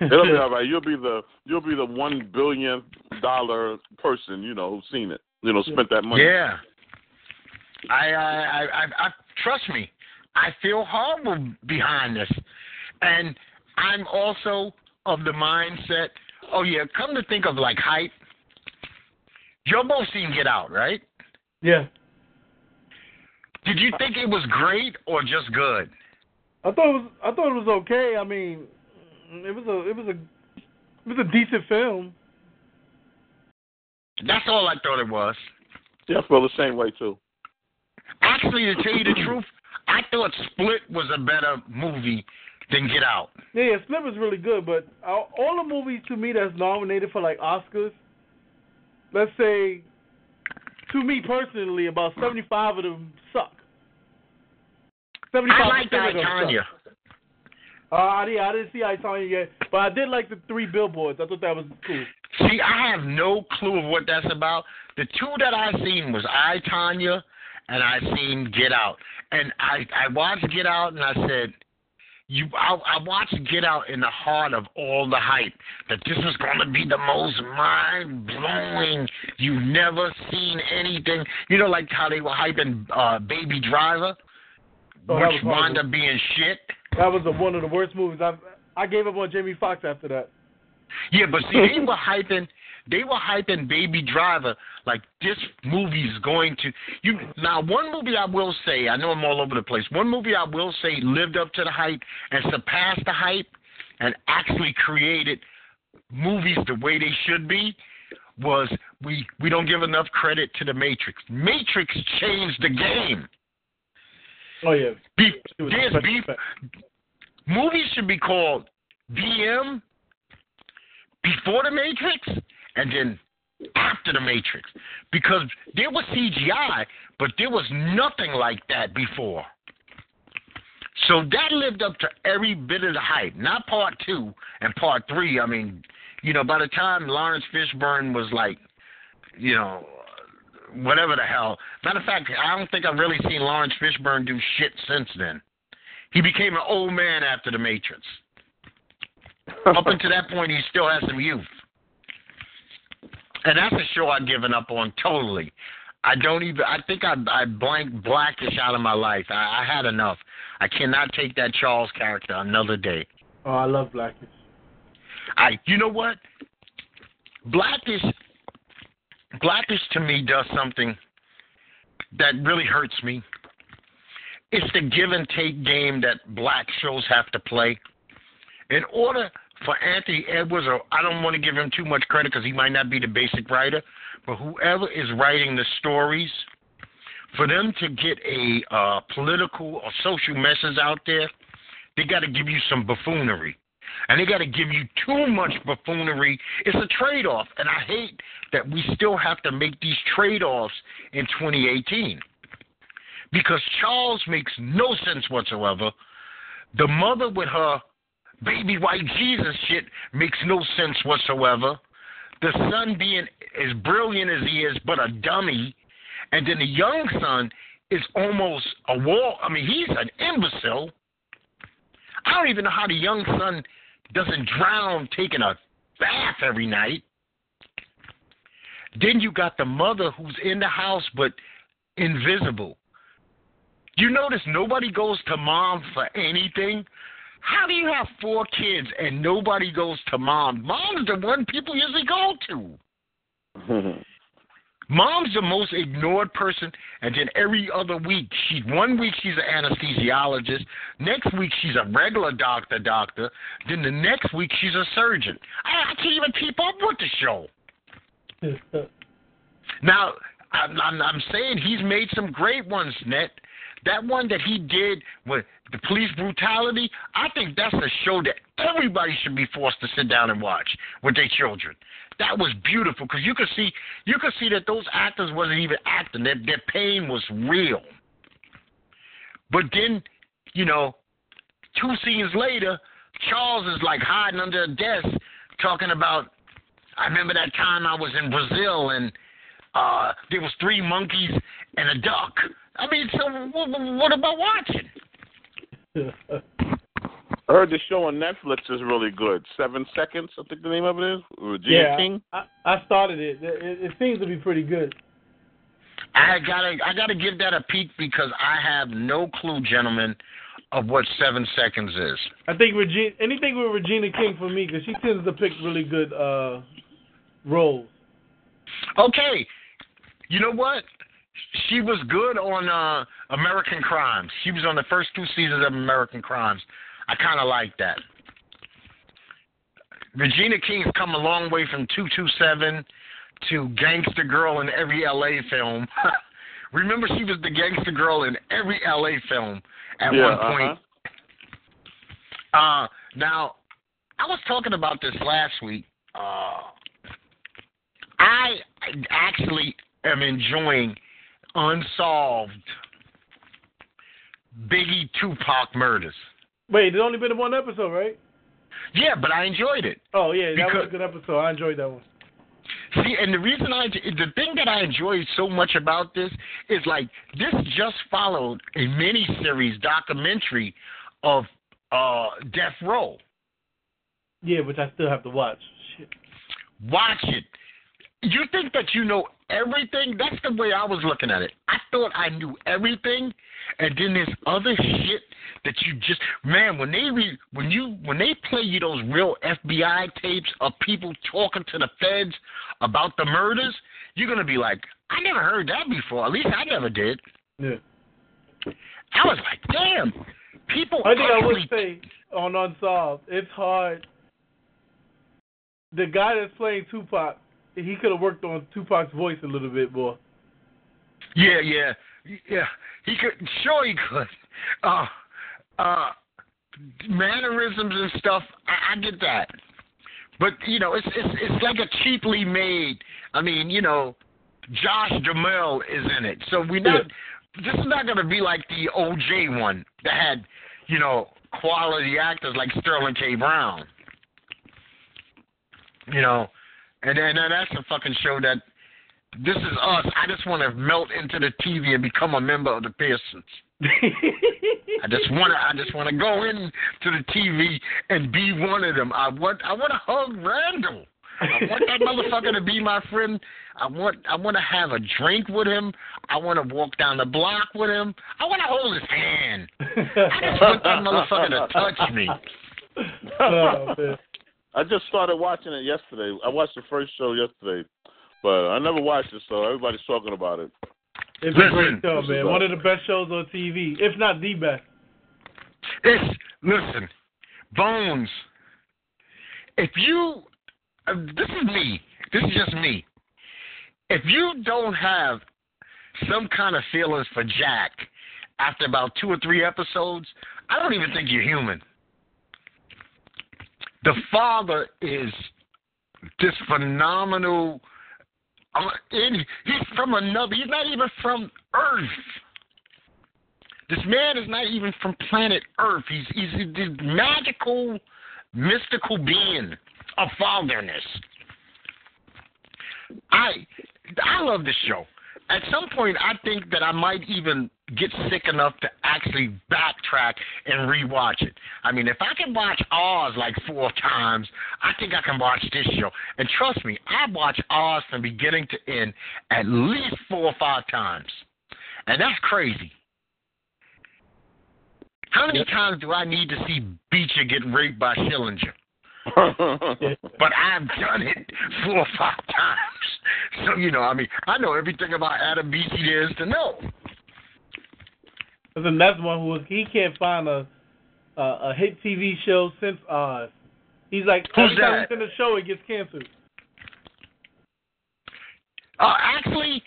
It'll be all right. You'll be the you'll be the one billion dollar person, you know, who's seen it, you know, spent that money. Yeah. I I I, I trust me. I feel horrible behind this, and I'm also of the mindset. Oh yeah, come to think of like hype. You've both seen Get Out, right? Yeah. Did you think it was great or just good? I thought it was, I thought it was okay. I mean. It was a it was a it was a decent film. That's all I thought it was. Yeah, I feel the same way too. Actually, to tell you the truth, I thought Split was a better movie than Get Out. Yeah, yeah, Split was really good, but all the movies to me that's nominated for like Oscars, let's say, to me personally, about seventy-five of them suck. seventy-five I like that, Tanya. Uh, yeah, I didn't see Itanya yet, but I did like the Three Billboards. I thought that was cool. See, I have no clue of what that's about. The two that I seen was Itanya and I seen Get Out. And I, I watched Get Out, and I said, "You." I, I watched Get Out in the heart of all the hype, that this was going to be the most mind-blowing. You've never seen anything. You know, like how they were hyping uh, Baby Driver, oh, which wound up being shit. That was the, one of the worst movies. I've, I gave up on Jamie Foxx after that. Yeah, but see, they were hyping... They were hyping Baby Driver like this movie's going to... You Now, one movie I will say, I know I'm all over the place, one movie I will say lived up to the hype and surpassed the hype and actually created movies the way they should be was we, we don't give enough credit to The Matrix. Matrix changed the game. Oh, yeah. Be, there's beef. Movies should be called B M, Before The Matrix, and then after The Matrix, because there was C G I, but there was nothing like that before. So that lived up to every bit of the hype, not part two and part three. I mean, you know, by the time Lawrence Fishburne was like, you know, whatever the hell. Matter of fact, I don't think I've really seen Lawrence Fishburne do shit since then. He became an old man after The Matrix. Up until that point, he still has some youth. And that's a show I've given up on totally. I don't even, I think I, I blanked Blackish out of my life. I, I had enough. I cannot take that Charles character another day. Oh, I love Blackish. I, you know what? Blackish, Blackish to me does something that really hurts me. It's the give and take game that black shows have to play. In order for Anthony Edwards, or I don't want to give him too much credit because he might not be the basic writer, but whoever is writing the stories, for them to get a uh, political or social message out there, they got to give you some buffoonery. And they got to give you too much buffoonery. It's a trade-off, and I hate that we still have to make these trade-offs in twenty eighteen because Charles makes no sense whatsoever. The mother with her baby white Jesus shit makes no sense whatsoever. The son being as brilliant as he is, but a dummy. And then the young son is almost a wall. I mean, he's an imbecile. I don't even know how the young son doesn't drown taking a bath every night. Then you got the mother who's in the house but invisible. You notice nobody goes to mom for anything. How do you have four kids and nobody goes to mom? Mom's the one people usually go to. Mom's the most ignored person, and then every other week, she one week she's an anesthesiologist, next week she's a regular doctor doctor, then the next week she's a surgeon. I, I can't even keep up with the show. Now, I'm, I'm, I'm saying he's made some great ones, Ned. That one that he did with the police brutality, I think that's a show that everybody should be forced to sit down and watch with their children. That was beautiful because you could see you could see that those actors wasn't even acting. Their, their pain was real. But then, you know, two scenes later, Charles is like hiding under a desk talking about, I remember that time I was in Brazil and uh, there was three monkeys and a duck. I mean, so what about watching? I heard the show on Netflix is really good. Seven Seconds, I think the name of it is. Regina yeah, King. I, I started it. it. It seems to be pretty good. I gotta, I gotta give that a peek because I have no clue, gentlemen, of what Seven Seconds is. I think Regina, anything with Regina King for me, because she tends to pick really good uh, roles. Okay, you know what? She was good on uh, American Crimes. She was on the first two seasons of American Crimes. I kind of like that. Regina King's come a long way from two two seven to Gangster Girl in every L A film. Remember, she was the Gangster Girl in every L A film at yeah, one point. Uh-huh. Uh, now, I was talking about this last week. Uh, I actually am enjoying Unsolved Biggie Tupac murders. Wait, there's only been one episode, right? Yeah, but I enjoyed it. Oh, yeah, that was a good episode. I enjoyed that one. See, and the reason I, the thing that I enjoy so much about this is like this just followed a miniseries documentary of uh, Death Row. Yeah, which I still have to watch. Shit. Watch it. You think that you know everything? That's the way I was looking at it. I thought I knew everything, and then there's other shit that you just man. When they re, when you when they play you those real F B I tapes of people talking to the feds about the murders, you're gonna be like, I never heard that before. At least I never did. Yeah. I was like, damn. People. I think I would say on Unsolved, it's hard. The guy that's playing Tupac. He could have worked on Tupac's voice a little bit more. Yeah, yeah, yeah. He could, sure he could. Uh, uh, mannerisms and stuff. I, I get that, but you know, it's it's it's like a cheaply made. I mean, you know, Josh Duhamel is in it, so we not. Yeah. This is not going to be like the O J one that had, you know, quality actors like Sterling K. Brown. You know. And, and that's a fucking show that this is us. I just want to melt into the T V and become a member of the Pearsons. I just want to. I just want to go into the T V and be one of them. I want. I want to hug Randall. I want that motherfucker to be my friend. I want. I want to have a drink with him. I want to walk down the block with him. I want to hold his hand. I just want that motherfucker to touch me. Oh, man. I just started watching it yesterday. I watched the first show yesterday, but I never watched it, so everybody's talking about it. It's listen, a great show, man. One of the best shows on T V, if not the best. It's, listen, Bones, if you, uh, this is me. This is just me. If you don't have some kind of feelings for Jack after about two or three episodes, I don't even think you're human. The father is this phenomenal. Uh, in, he's from another. He's not even from Earth. This man is not even from planet Earth. He's he's this magical, mystical being of fatherness. I I love this show. At some point, I think that I might even get sick enough to actually backtrack and rewatch it. I mean, if I can watch Oz like four times, I think I can watch this show. And trust me, I watch Oz from beginning to end at least four or five times. And that's crazy. How many times do I need to see Beecher get raped by Schillinger? But I've done it four or five times. So, you know, I mean, I know everything about Adam Beatty there is to know. There's another one who was, he can't find a, a a hit T V show since Oz. He's like, every time he's in the show, it gets canceled. Uh, actually,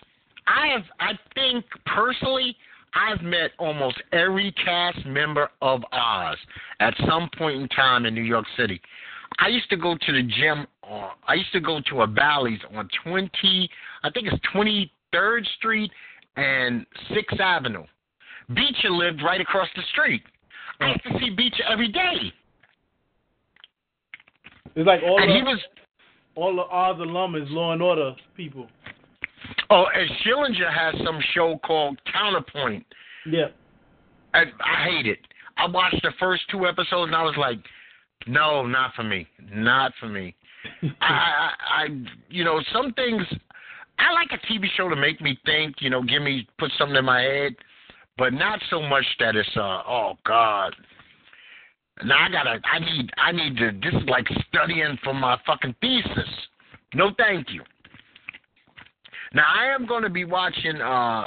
I have, I think personally, I've met almost every cast member of Oz at some point in time in New York City. I used to go to the gym. Uh, I used to go to a Bally's on twenty, I think it's twenty-third Street and sixth Avenue. Beecher lived right across the street. I used to see Beecher every day. It's like all and the, he was, all the Oz alum is Law and Order people. Oh, and Schillinger has some show called Counterpoint. Yeah. And I hate it. I watched the first two episodes and I was like, no, not for me. Not for me. I, I, I, you know, some things, I like a T V show to make me think, you know, give me, put something in my head, but not so much that it's, uh, oh, God. Now I gotta, I need, I need to, this is like studying for my fucking thesis. No, thank you. Now, I am going to be watching uh,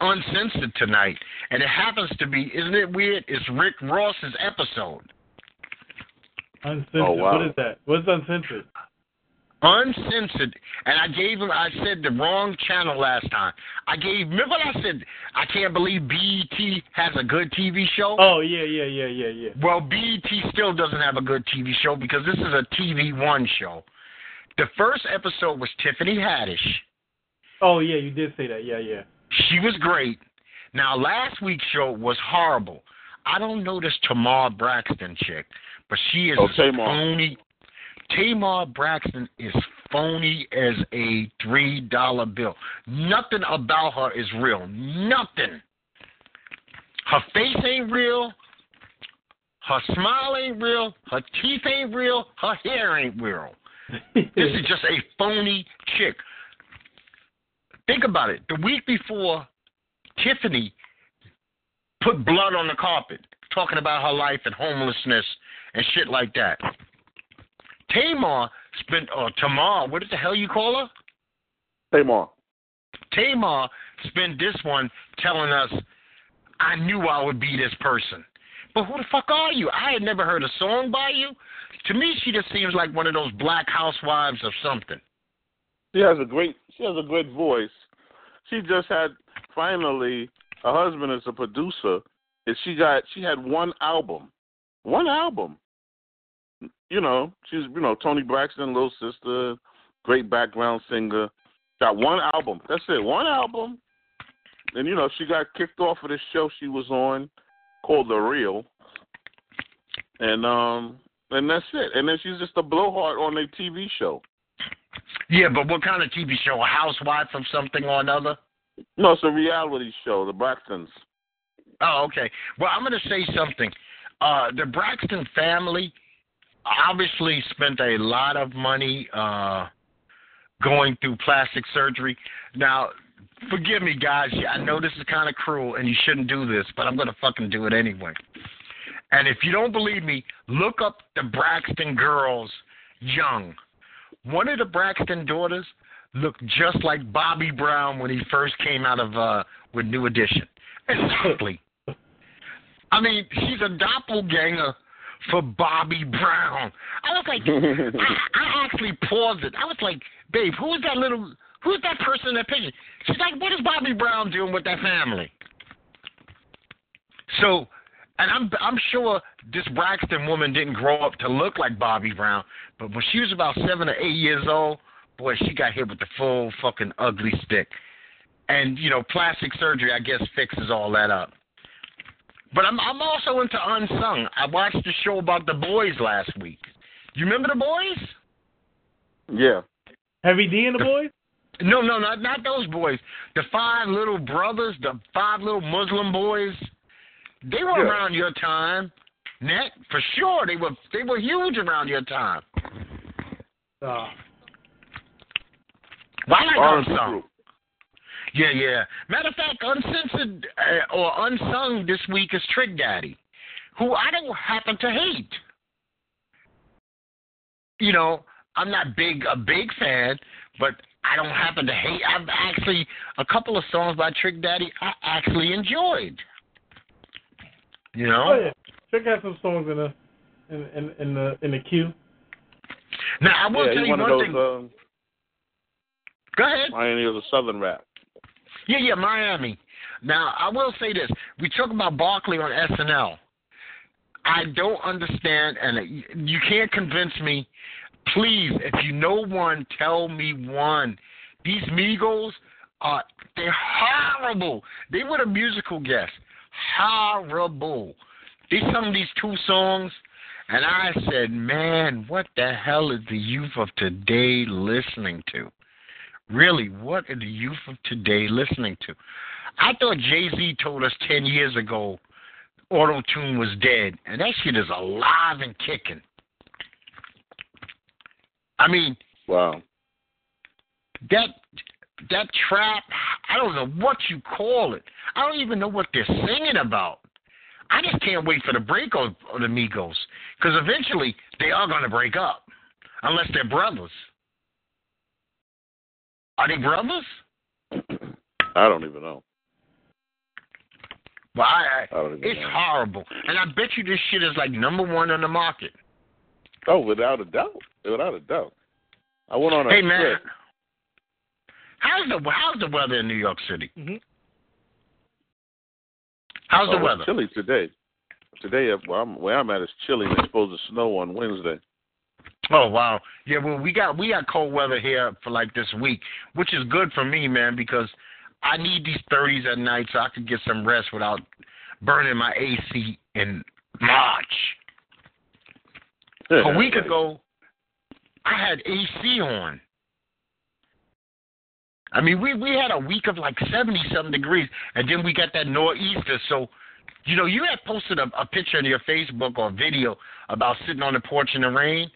Uncensored tonight, and it happens to be, isn't it weird, it's Rick Ross's episode. Uncensored, oh, wow. What is that? What's Uncensored? Uncensored, and I gave him, I said the wrong channel last time. I gave, remember I said, I can't believe B E T has a good T V show? Oh, yeah, yeah, yeah, yeah, yeah. Well, B E T still doesn't have a good T V show because this is a T V One show. The first episode was Tiffany Haddish. Oh, yeah, you did say that. Yeah, yeah. She was great. Now, last week's show was horrible. I don't know this Tamar Braxton chick, but she is oh, a phony. Tamar Braxton is phony as a three dollar bill. Nothing about her is real. Nothing. Her face ain't real. Her smile ain't real. Her teeth ain't real. Her hair ain't real. This is just a phony chick. Think about it. The week before, Tiffany put blood on the carpet, talking about her life and homelessness and shit like that. Tamar spent, or Tamar, what the hell you call her? Tamar. Tamar spent this one telling us, I knew I would be this person. But who the fuck are you? I had never heard a song by you. To me, she just seems like one of those black housewives or something. She has a great, she has a great voice. She just had, finally, her husband is a producer, and she got, she had one album. One album. You know, she's, you know, Toni Braxton, little sister, great background singer. Got one album. That's it. One album. And, you know, she got kicked off of this show she was on called The Real. And um, and that's it. And then she's just a blowhard on a T V show. Yeah, but what kind of T V show? A housewife of something or another? No, it's a reality show, The Braxtons. Oh, okay. Well, I'm going to say something. Uh, the Braxton family obviously spent a lot of money uh, going through plastic surgery. Now, forgive me, guys. I know this is kind of cruel, and you shouldn't do this, but I'm going to fucking do it anyway. And if you don't believe me, look up the Braxton girls young. One of the Braxton daughters looked just like Bobby Brown when he first came out of uh, with New Edition. Exactly. I mean, she's a doppelganger for Bobby Brown. I was like, I, I actually paused it. I was like, babe, who is that little... Who's that person in that picture? She's like, what is Bobby Brown doing with that family? So, and I'm I'm sure this Braxton woman didn't grow up to look like Bobby Brown, but when she was about seven or eight years old, boy, she got hit with the full fucking ugly stick. And, you know, plastic surgery, I guess, fixes all that up. But I'm I'm also into Unsung. I watched the show about The Boys last week. You remember The Boys? Yeah. Heavy D and The Boys? No, no, not not those boys. The five little brothers, the five little Muslim boys, they were yeah. around your time, Net, for sure. They were they were huge around your time. Uh, Why not Unsung? Yeah, yeah. Matter of fact, Uncensored uh, or Unsung this week is Trick Daddy, who I don't happen to hate. You know, I'm not big a big fan, but I don't happen to hate. I've actually, a couple of songs by Trick Daddy I actually enjoyed. You know? Oh, yeah. Trick has some songs in the, in, in, in the, in the queue. Now, I will yeah, tell you one, one those, thing. Um, Go ahead. Miami is a Southern rap. Yeah, yeah, Miami. Now, I will say this. We talk about Barkley on S N L. I don't understand, and you can't convince me. Please, if you know one, tell me one. These Migos, uh, they're horrible. They were the musical guest. Horrible. They sung these two songs, and I said, man, what the hell is the youth of today listening to? Really, what is the youth of today listening to? I thought Jay-Z told us ten years ago auto-tune was dead, and that shit is alive and kicking. I mean, wow. that that trap, I don't know what you call it. I don't even know what they're singing about. I just can't wait for the break of, of the Migos, because eventually they are going to break up, unless they're brothers. Are they brothers? I don't even know. Well, I, I don't even it's know. Horrible, and I bet you this shit is like number one on the market. Oh, without a doubt. Without a doubt. I went on a hey, trip. Man. How's the, how's the weather in New York City? Mm-hmm. How's oh, the weather? It's chilly today. Today, where I'm, where I'm at, is chilly. It's supposed to snow on Wednesday. Oh, wow. Yeah, well, we got we got cold weather here for like this week, which is good for me, man, because I need these thirties at night so I can get some rest without burning my A C in March. A week ago, I had A C on. I mean, we, we had a week of like seventy-something degrees, and then we got that nor'easter. So, you know, you had posted a, a picture on your Facebook or video about sitting on the porch in the rain.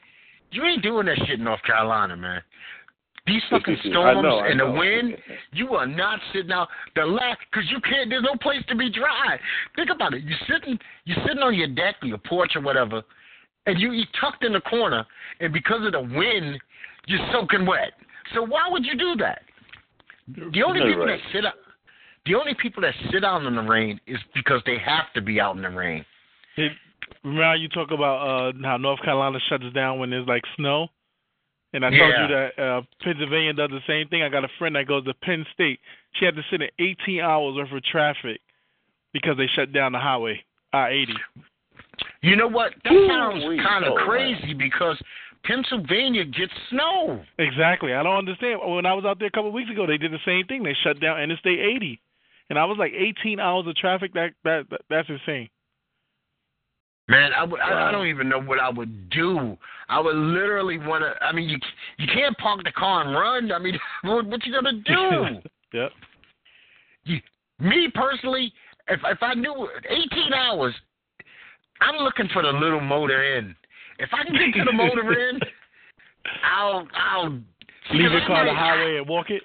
You ain't doing that shit in North Carolina, man. These fucking storms I know, I and the know. wind, you are not sitting out the last, because you can't, there's no place to be dry. Think about it. You're sitting, you're sitting on your deck or your porch or whatever, and you, you're tucked in the corner, and because of the wind, you're soaking wet. So why would you do that? The only no, people right. that sit out, the only people that sit out in the rain is because they have to be out in the rain. It, remember how you talk about uh, how North Carolina shuts down when there's like snow? And I yeah. told you that uh, Pennsylvania does the same thing. I got a friend that goes to Penn State. She had to sit in eighteen hours worth of traffic because they shut down the highway, I eighty. You know what? That Ooh, sounds kind of crazy man. because Pennsylvania gets snow. Exactly. I don't understand. When I was out there a couple of weeks ago, they did the same thing. They shut down Interstate eighty. And I was like, eighteen hours of traffic, that, that, that that's insane. Man, I, would, I, I don't even know what I would do. I would literally want to, I mean, you you can't park the car and run. I mean, what, what you going to do? Yep. You, me personally, if if I knew eighteen hours, I'm looking for the little motor in. If I can get to the motor in, I'll, I'll. Leave your car on the highway and walk it?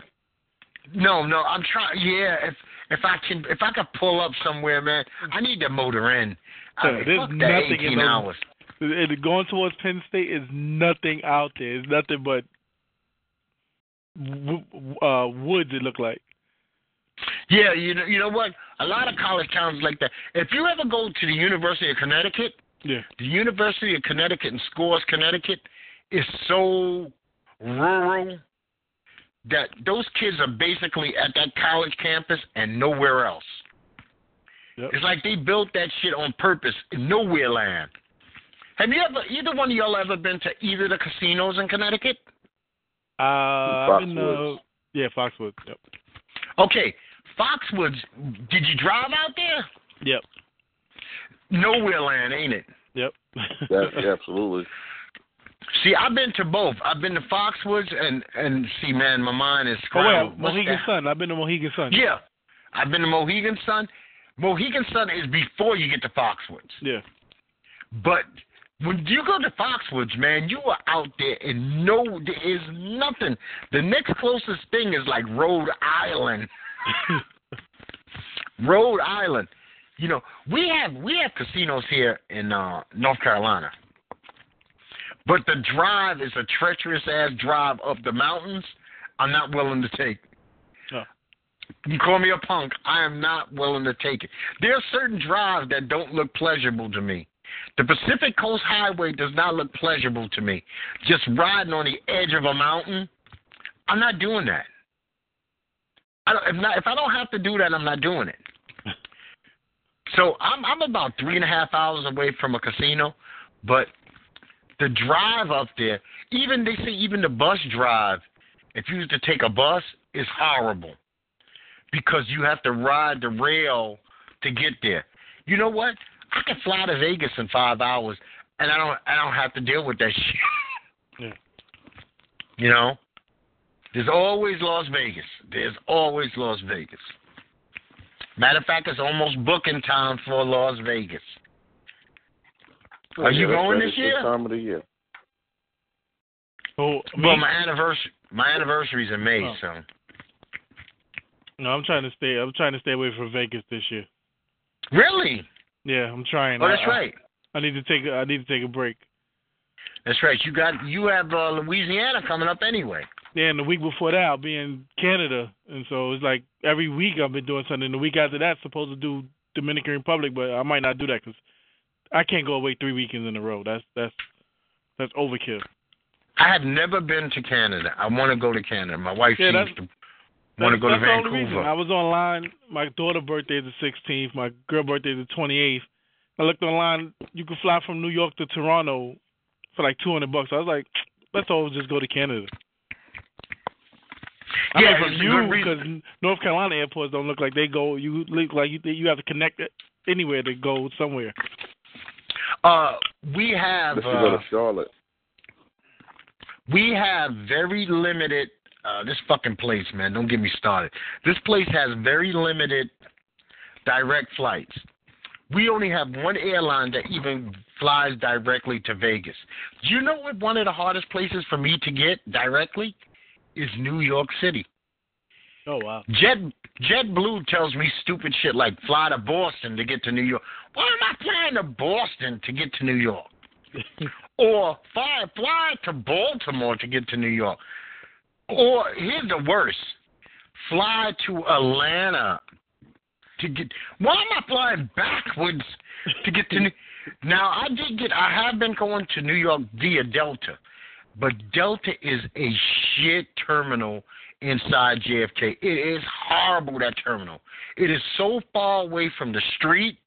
No, no, I'm trying, yeah, if. If I can, if I could pull up somewhere, man, I need the motor in. I so mean, there's fuck that eighteen in those, hours. It, going towards Penn State is nothing out there. It's nothing but w- uh, woods. It look like. Yeah, you know, you know what? A lot of college towns like that. If you ever go to the University of Connecticut, yeah. the University of Connecticut in Scores, Connecticut, is so rural. That those kids are basically at that college campus and nowhere else. Yep. It's like they built that shit on purpose in nowhere land. Have you ever, either one of y'all ever been to either of the casinos in Connecticut? Uh, I've been to, yeah, Foxwoods. Yep. Okay, Foxwoods, did you drive out there? Yep. Nowhere land, ain't it? Yep. Yeah, absolutely. See, I've been to both. I've been to Foxwoods and, and see, man, my mind is scrambled. Oh, well, Mohegan Sun. I've been to Mohegan Sun. Yeah. I've been to Mohegan Sun. Mohegan Sun is before you get to Foxwoods. Yeah. But when you go to Foxwoods, man, you are out there and no, there is nothing. The next closest thing is like Rhode Island. Rhode Island. You know, we have we have casinos here in uh, North Carolina. But the drive is a treacherous-ass drive up the mountains I'm not willing to take. No. You call me a punk, I am not willing to take it. There are certain drives that don't look pleasurable to me. The Pacific Coast Highway does not look pleasurable to me. Just riding on the edge of a mountain, I'm not doing that. I don't, if, not, if I don't have to do that, I'm not doing it. So I'm, I'm about three and a half hours away from a casino, but the drive up there, even they say even the bus drive, if you used to take a bus, is horrible because you have to ride the rail to get there. You know what? I can fly to Vegas in five hours, and I don't I don't have to deal with that shit. Yeah. You know? There's always Las Vegas. There's always Las Vegas. Matter of fact, it's almost booking time for Las Vegas. Are oh, you yeah, going this year? Time of the year. Oh, well, my anniversary, my anniversary's in May, oh. so. No, I'm trying to stay. I'm trying to stay away from Vegas this year. Really? Yeah, I'm trying. Oh, that's I, right. I, I need to take. I need to take a break. That's right. You got. You have uh, Louisiana coming up anyway. Yeah, and the week before that, I'll be in Canada, and so it's like every week I've been doing something. The week after that, I'm supposed to do Dominican Republic, but I might not do that because I can't go away three weekends in a row. That's that's that's overkill. I have never been to Canada. I want to go to Canada. My wife yeah, seems to want to go to Vancouver. I was online. My daughter's birthday is the sixteenth. My girl's birthday is the twenty-eighth. I looked online. You can fly from New York to Toronto for like two hundred bucks. I was like, let's all just go to Canada. I yeah, mean, from you because North Carolina airports don't look like they go. You look like you you have to connect anywhere to go somewhere. Uh, we have. Let's uh, go to Charlotte. We have very limited uh, – this fucking place, man, don't get me started. This place has very limited direct flights. We only have one airline that even flies directly to Vegas. Do you know what one of the hardest places for me to get directly is? New York City. Oh, wow. Jet JetBlue tells me stupid shit like fly to Boston to get to New York. Why am I flying to Boston to get to New York? Or fly, fly to Baltimore to get to New York. Or here's the worst, fly to Atlanta to get. Why am I flying backwards to get to New York? Now, I did get, I have been going to New York via Delta, but Delta is a shit terminal inside J F K. It is horrible, that terminal. It is so far away from the street.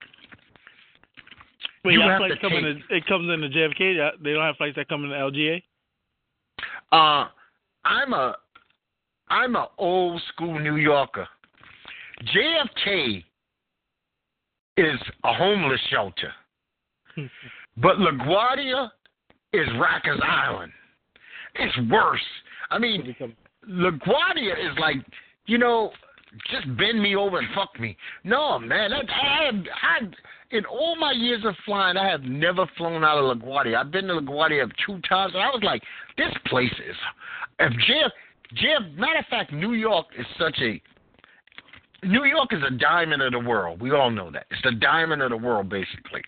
Wait, you have flights coming to, it comes into J F K? They don't have flights that come into L G A? Uh, I'm a, I'm a old school New Yorker. J F K is a homeless shelter. But LaGuardia is Rikers Island. It's worse. I mean, LaGuardia is like, you know, just bend me over and fuck me. No, man. I, I, I, in all my years of flying, I have never flown out of LaGuardia. I've been to LaGuardia two times, and I was like, this place is. If Jeff, Jeff, matter of fact, New York is such a. New York is a diamond of the world. We all know that. It's the diamond of the world, basically.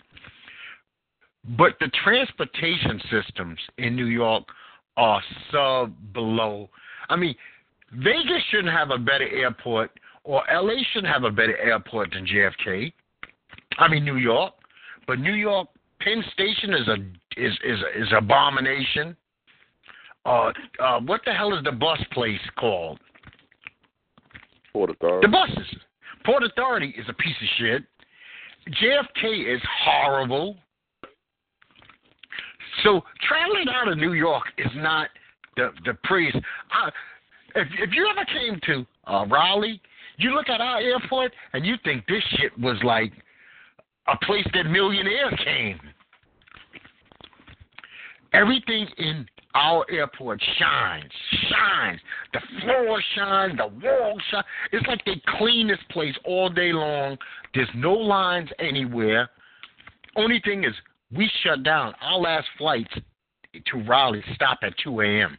But the transportation systems in New York are sub below. I mean, Vegas shouldn't have a better airport, or L A shouldn't have a better airport than J F K. I mean, New York. But New York, Penn Station is a is is is abomination. Uh, uh, what the hell is the bus place called? Port Authority. The buses. Port Authority is a piece of shit. J F K is horrible. So traveling out of New York is not the the praise. I, if if you ever came to uh, Raleigh, you look at our airport and you think this shit was like a place that millionaires came. Everything in our airport shines, shines. The floor shines, the walls shine. It's like they clean this place all day long. There's no lines anywhere. Only thing is, we shut down. Our last flights to Raleigh stop at two a.m.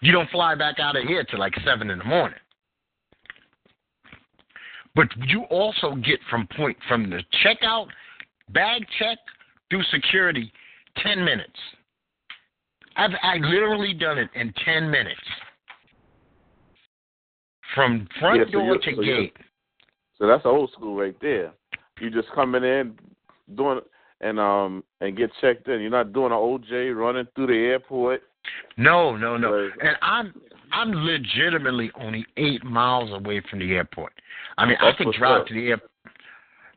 You don't fly back out of here till like seven in the morning. But you also get from point from the checkout, bag check through security, ten minutes. I've I literally done it in ten minutes from front yeah, so door to so gate. So that's old school right there. You just coming in, doing and um and get checked in. You're not doing an O J running through the airport. No, no, no. And I'm I'm legitimately only eight miles away from the airport. I mean, That's I could drive up. to the airport.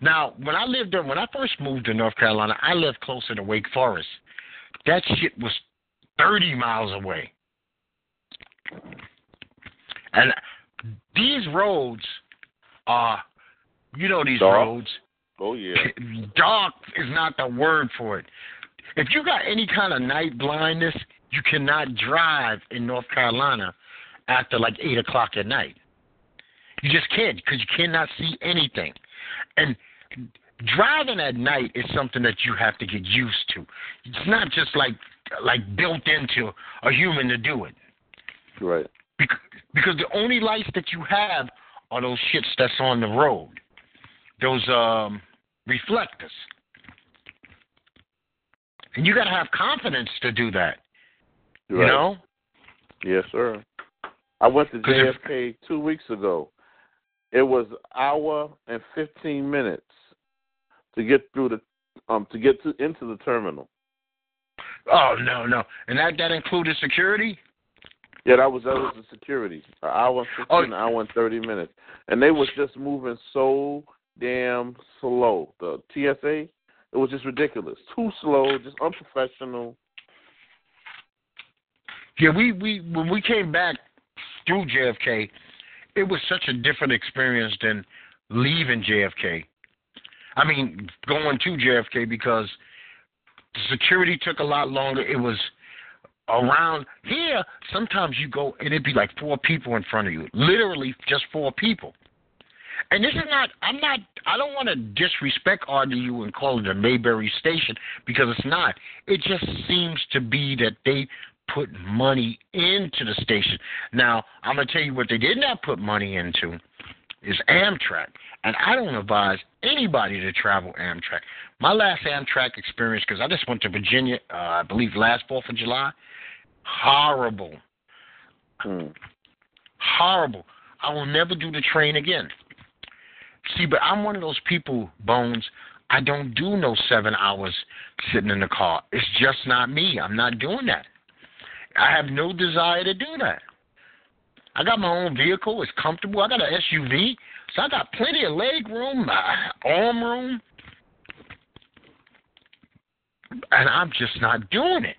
Now, when I lived in, when I first moved to North Carolina, I lived closer to Wake Forest. That shit was thirty miles away. And these roads are, you know, these dark. roads. Oh, yeah. Dark is not the word for it. If you got any kind of night blindness, you cannot drive in North Carolina after like eight o'clock at night. You just can't, because you cannot see anything. And driving at night is something that you have to get used to. It's not just like like built into a human to do it. Right. Because, because the only lights that you have are those shits that's on the road. Those um, reflectors. And you got to have confidence to do that. Right. You know? Yes, sir. I went to J F K if... two weeks ago. It was an hour and fifteen minutes to get through the um to get to, into the terminal. Oh no, no, and that, that included security? Yeah, that was that was the security. An hour and fifteen, oh. an hour and thirty minutes, and they was just moving so damn slow. The T S A, it was just ridiculous. Too slow, just unprofessional. Yeah, we, we when we came back through J F K, it was such a different experience than leaving J F K. I mean, going to J F K, because Security took a lot longer. It was around here. Sometimes you go and it'd be like four people in front of you, literally just four people. And this is not, I'm not, I don't want to disrespect R D U and call it a Mayberry station, because it's not. It just seems to be that they put money into the station. Now, I'm going to tell you what they did not put money into is Amtrak. And I don't advise anybody to travel Amtrak. My last Amtrak experience, because I just went to Virginia, uh, I believe last fourth of July, horrible. Mm. Horrible. I will never do the train again. See, but I'm one of those people, Bones, I don't do no seven hours sitting in the car. It's just not me. I'm not doing that. I have no desire to do that. I got my own vehicle. It's comfortable. I got an S U V, so I got plenty of leg room, my arm room, and I'm just not doing it.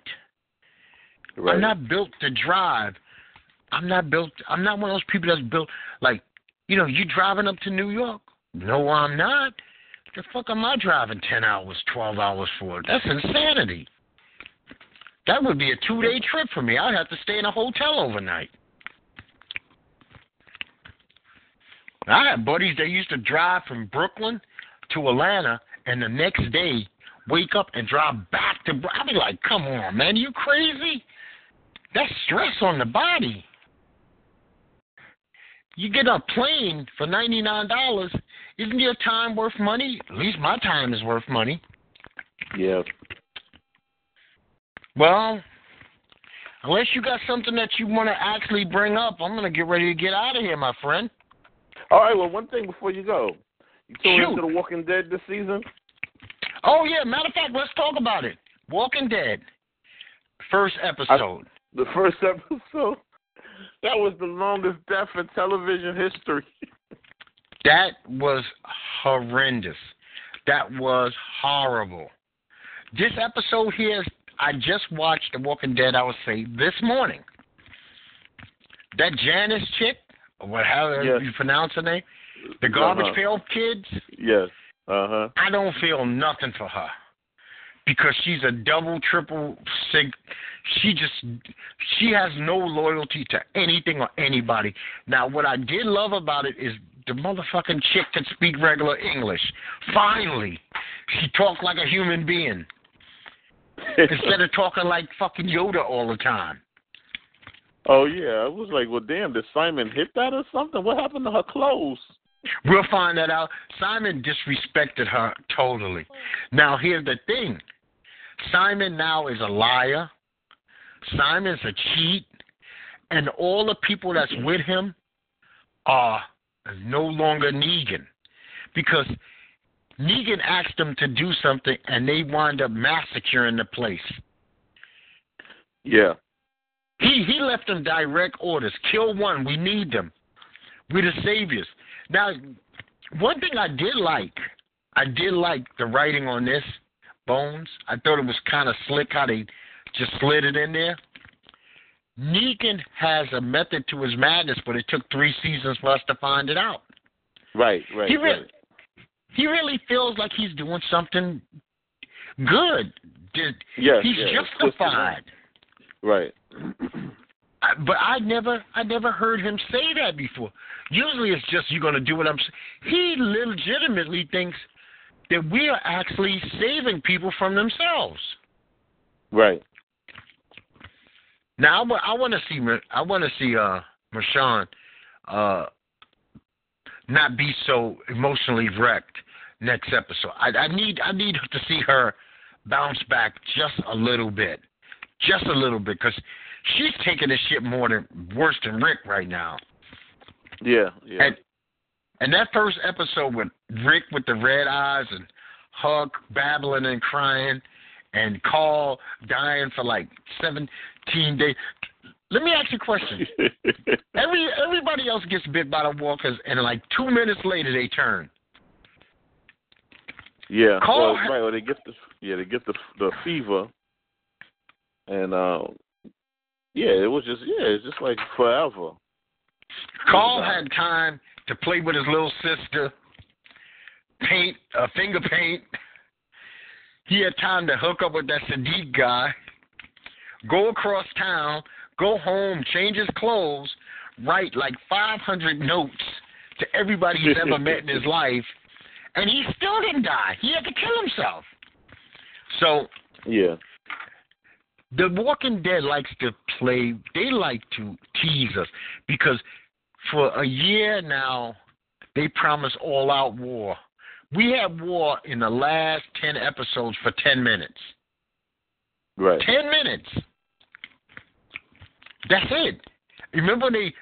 Right. I'm not built to drive. I'm not built. I'm not one of those people that's built like, you know, you driving up to New York. No, I'm not. The fuck am I driving ten hours, twelve hours for? That's insanity. That would be a two-day trip for me. I'd have to stay in a hotel overnight. I had buddies that used to drive from Brooklyn to Atlanta and the next day wake up and drive back to Brooklyn. I'd be like, come on, man, are you crazy? That's stress on the body. You get a plane for ninety-nine dollars, isn't your time worth money? At least my time is worth money. Yeah. Well, unless you got something that you want to actually bring up, I'm going to get ready to get out of here, my friend. All right, well, one thing before you go. You tuned into The Walking Dead this season? Oh, yeah. Matter of fact, let's talk about it. Walking Dead. First episode. I, the first episode? That was the longest death in television history. That was horrendous. That was horrible. This episode here, I just watched The Walking Dead, I would say, this morning. That Janice chick, or whatever yes. you pronounce her name, the garbage uh-huh. pail kids. Yes. Uh-huh. I don't feel nothing for her. Because she's a double, triple, sig. She just, she has no loyalty to anything or anybody. Now, what I did love about it is the motherfucking chick could speak regular English. Finally, she talked like a human being instead of talking like fucking Yoda all the time. Oh, yeah. I was like, well, damn, did Simon hit that or something? What happened to her clothes? We'll find that out. Simon disrespected her totally. Now, here's the thing. Simon now is a liar. Simon's a cheat. And all the people that's with him are no longer Negan. Because Negan asked them to do something, and they wind up massacring the place. Yeah. He, he left them direct orders. Kill one. We need them. We're the saviors. Now, one thing I did like, I did like the writing on this, Bones. I thought it was kind of slick how they just slid it in there. Negan has a method to his madness, but it took three seasons for us to find it out. Right, right, he really, right. He really feels like he's doing something good. Yes, he's yes, justified. Right. I, but I never I never heard him say that before. Usually it's just, you're going to do what I'm saying. He legitimately thinks that we are actually saving people from themselves. Right. Now, I, I want to see I want to see uh, Marshawn uh, not be so emotionally wrecked next episode. I, I need I need to see her bounce back just a little bit. Just a little bit, because she's taking this shit more than worse than Rick right now. Yeah, yeah. And, and that first episode with Rick with the red eyes and Huck babbling and crying and Carl dying for like seventeen days. Let me ask you a question. Every everybody else gets bit by the walkers, and like two minutes later they turn. Yeah, Carl, well, right. Or they get the yeah they get the the fever. And, uh, yeah, it was just, yeah, it's just like forever. Carl had time to play with his little sister, paint, uh, finger paint. He had time to hook up with that Sadiq guy, go across town, go home, change his clothes, write like five hundred notes to everybody he's ever met in his life, and he still didn't die. He had to kill himself. So yeah, The Walking Dead likes to play, they like to tease us, because for a year now, they promise all-out war. We had war in the last ten episodes for ten minutes. Right. Ten minutes. That's it. Remember they,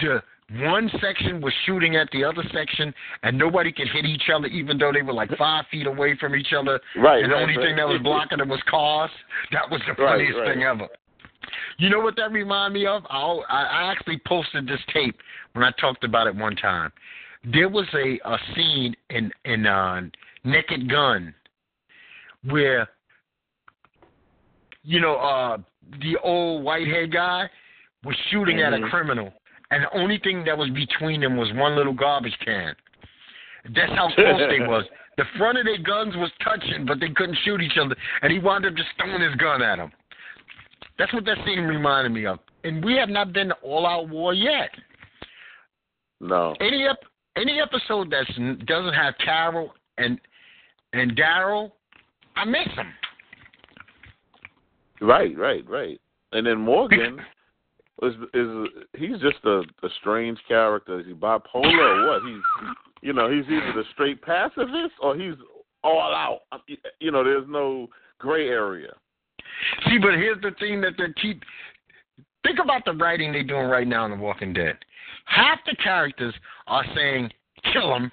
the one section was shooting at the other section, and nobody could hit each other, even though they were like five feet away from each other. Right. And the right, only right. thing that was blocking them was cars. That was the funniest right, right. thing ever. You know what that reminded me of? I'll, I actually posted this tape when I talked about it one time. There was a, a scene in, in uh, Naked Gun where, you know, uh, the old whitehead guy was shooting mm-hmm. at a criminal, and the only thing that was between them was one little garbage can. That's how close they was. The front of their guns was touching, but they couldn't shoot each other, and he wound up just throwing his gun at him. That's what that scene reminded me of. And we have not been to all-out war yet. No. Any ep- any episode that doesn't have Carol and and Daryl, I miss them. Right, right, right. And then Morgan is is he's just a, a strange character. Is he bipolar or what? He's you know he's either the straight pacifist or he's all out. You know, there's no gray area. See, but here's the thing that they keep. Think about the writing they're doing right now in The Walking Dead. Half the characters are saying, kill him.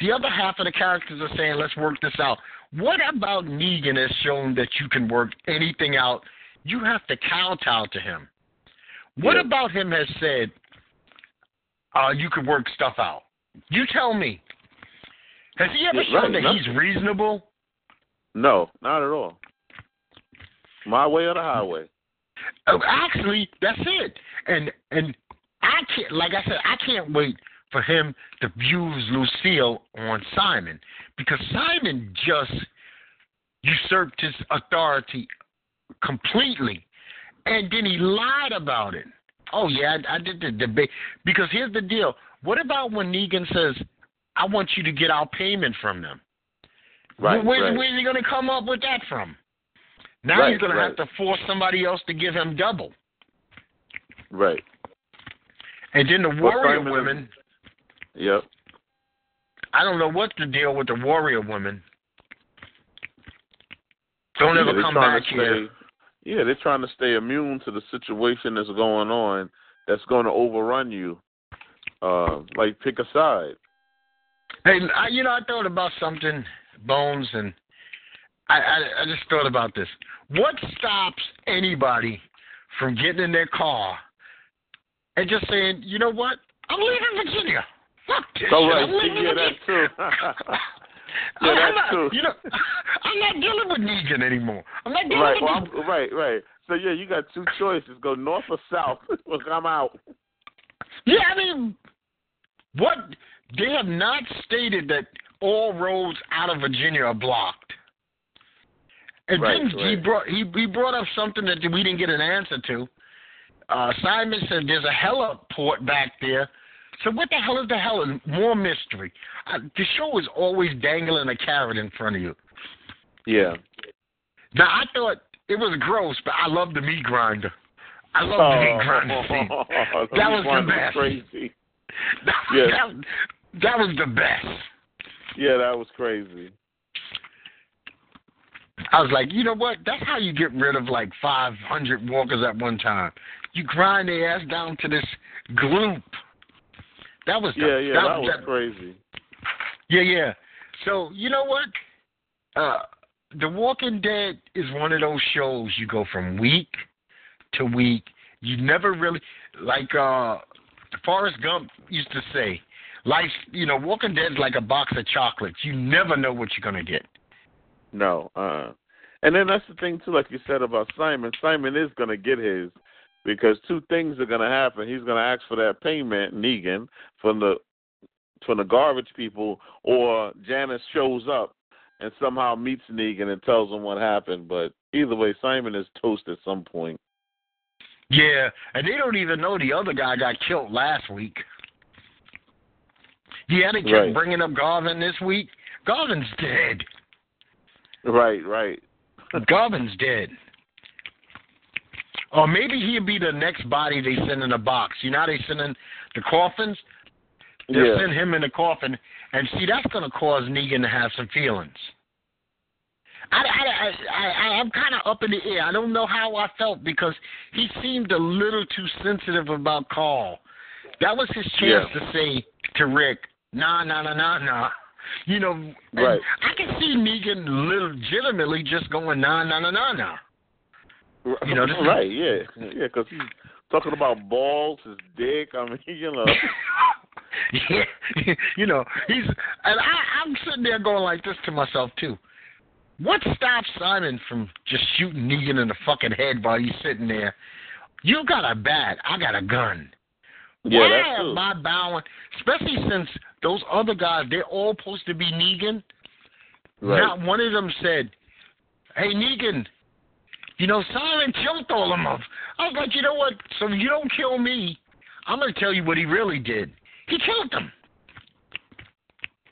The other half of the characters are saying, let's work this out. What about Negan has shown that you can work anything out? You have to kowtow to him. What yeah. about him has said, uh, you can work stuff out? You tell me. Has he ever yeah, shown right, that no. he's reasonable? No, not at all. My way or the highway. Oh, actually, that's it. And and I can't, like I said, I can't wait for him to use Lucille on Simon, because Simon just usurped his authority completely, and then he lied about it. Oh yeah, I, I did the debate, because here's the deal. What about when Negan says, "I want you to get our payment from them"? Right. Where, right. where's he going to come up with that from? Now right, he's going right. to have to force somebody else to give him double. Right. And then the warrior women. Yep. I don't know what the deal with the warrior women. Don't yeah, ever come back stay, here. Yeah, they're trying to stay immune to the situation that's going on that's going to overrun you. Uh, like, pick a side. Hey, I, you know, I thought about something, Bones, and I, I, I just thought about this. What stops anybody from getting in their car and just saying, you know what? I'm leaving Virginia. Fuck this so shit. Right. I'm leaving yeah, Virginia. That's true. yeah, I'm, that's not, true. You know, I'm not dealing with Negan anymore. I'm not dealing right, with well, Right, right. So, yeah, you got two choices. Go north or south. Look, I'm out. Yeah, I mean, what? They have not stated that all roads out of Virginia are blocked. And right, then right. he brought he, he brought up something that we didn't get an answer to. Uh, Simon said there's a heliport back there. So what the hell is the hell? More mystery. Uh, the show is always dangling a carrot in front of you. Yeah. Now, I thought it was gross, but I love the meat grinder. I love oh, the meat grinder scene. Oh, oh, that was the best. Crazy. That, yes. that, that was the best. Yeah, that was crazy. I was like, you know what? That's how you get rid of like five hundred walkers at one time. You grind their ass down to this gloop. That was yeah, the, yeah, that, that was that, crazy. Yeah, yeah. So you know what? Uh, The Walking Dead is one of those shows you go from week to week. You never really like uh, Forrest Gump used to say, "Life, you know, Walking Dead's like a box of chocolates. You never know what you're gonna get." No, uh, and then that's the thing too, like you said about Simon. Simon is going to get his, because two things are going to happen. He's going to ask for that payment, Negan, from the from the garbage people, or Janice shows up and somehow meets Negan and tells him what happened. But either way, Simon is toast at some point. Yeah, and they don't even know the other guy got killed last week. Yeah, they kept right. bringing up Garvin this week. Garvin's dead. Right, right. Garvin's dead. Or maybe he'll be the next body they send in a box. You know how they send in the coffins? They'll yeah. send him in a coffin. And see, that's going to cause Negan to have some feelings. I, I, I, I, I'm kind of up in the air. I don't know how I felt because he seemed a little too sensitive about Carl. That was his chance yeah. to say to Rick, nah, nah, nah, nah, nah. You know, right. I can see Negan legitimately just going, nah, nah, nah, nah, nah. You know, this right, is, yeah. Yeah, because he's talking about balls, his dick. I mean, you know. yeah, you know, he's, and I, I'm sitting there going like this to myself, too. What stops Simon from just shooting Negan in the fucking head while he's sitting there? You got a bat, I got a gun. Yeah, Why that's am true. I bowing? Especially since those other guys, they're all supposed to be Negan. Right. Not one of them said, hey, Negan, you know, Simon killed all of them. I was like, you know what? So you don't kill me. I'm going to tell you what he really did. He killed them.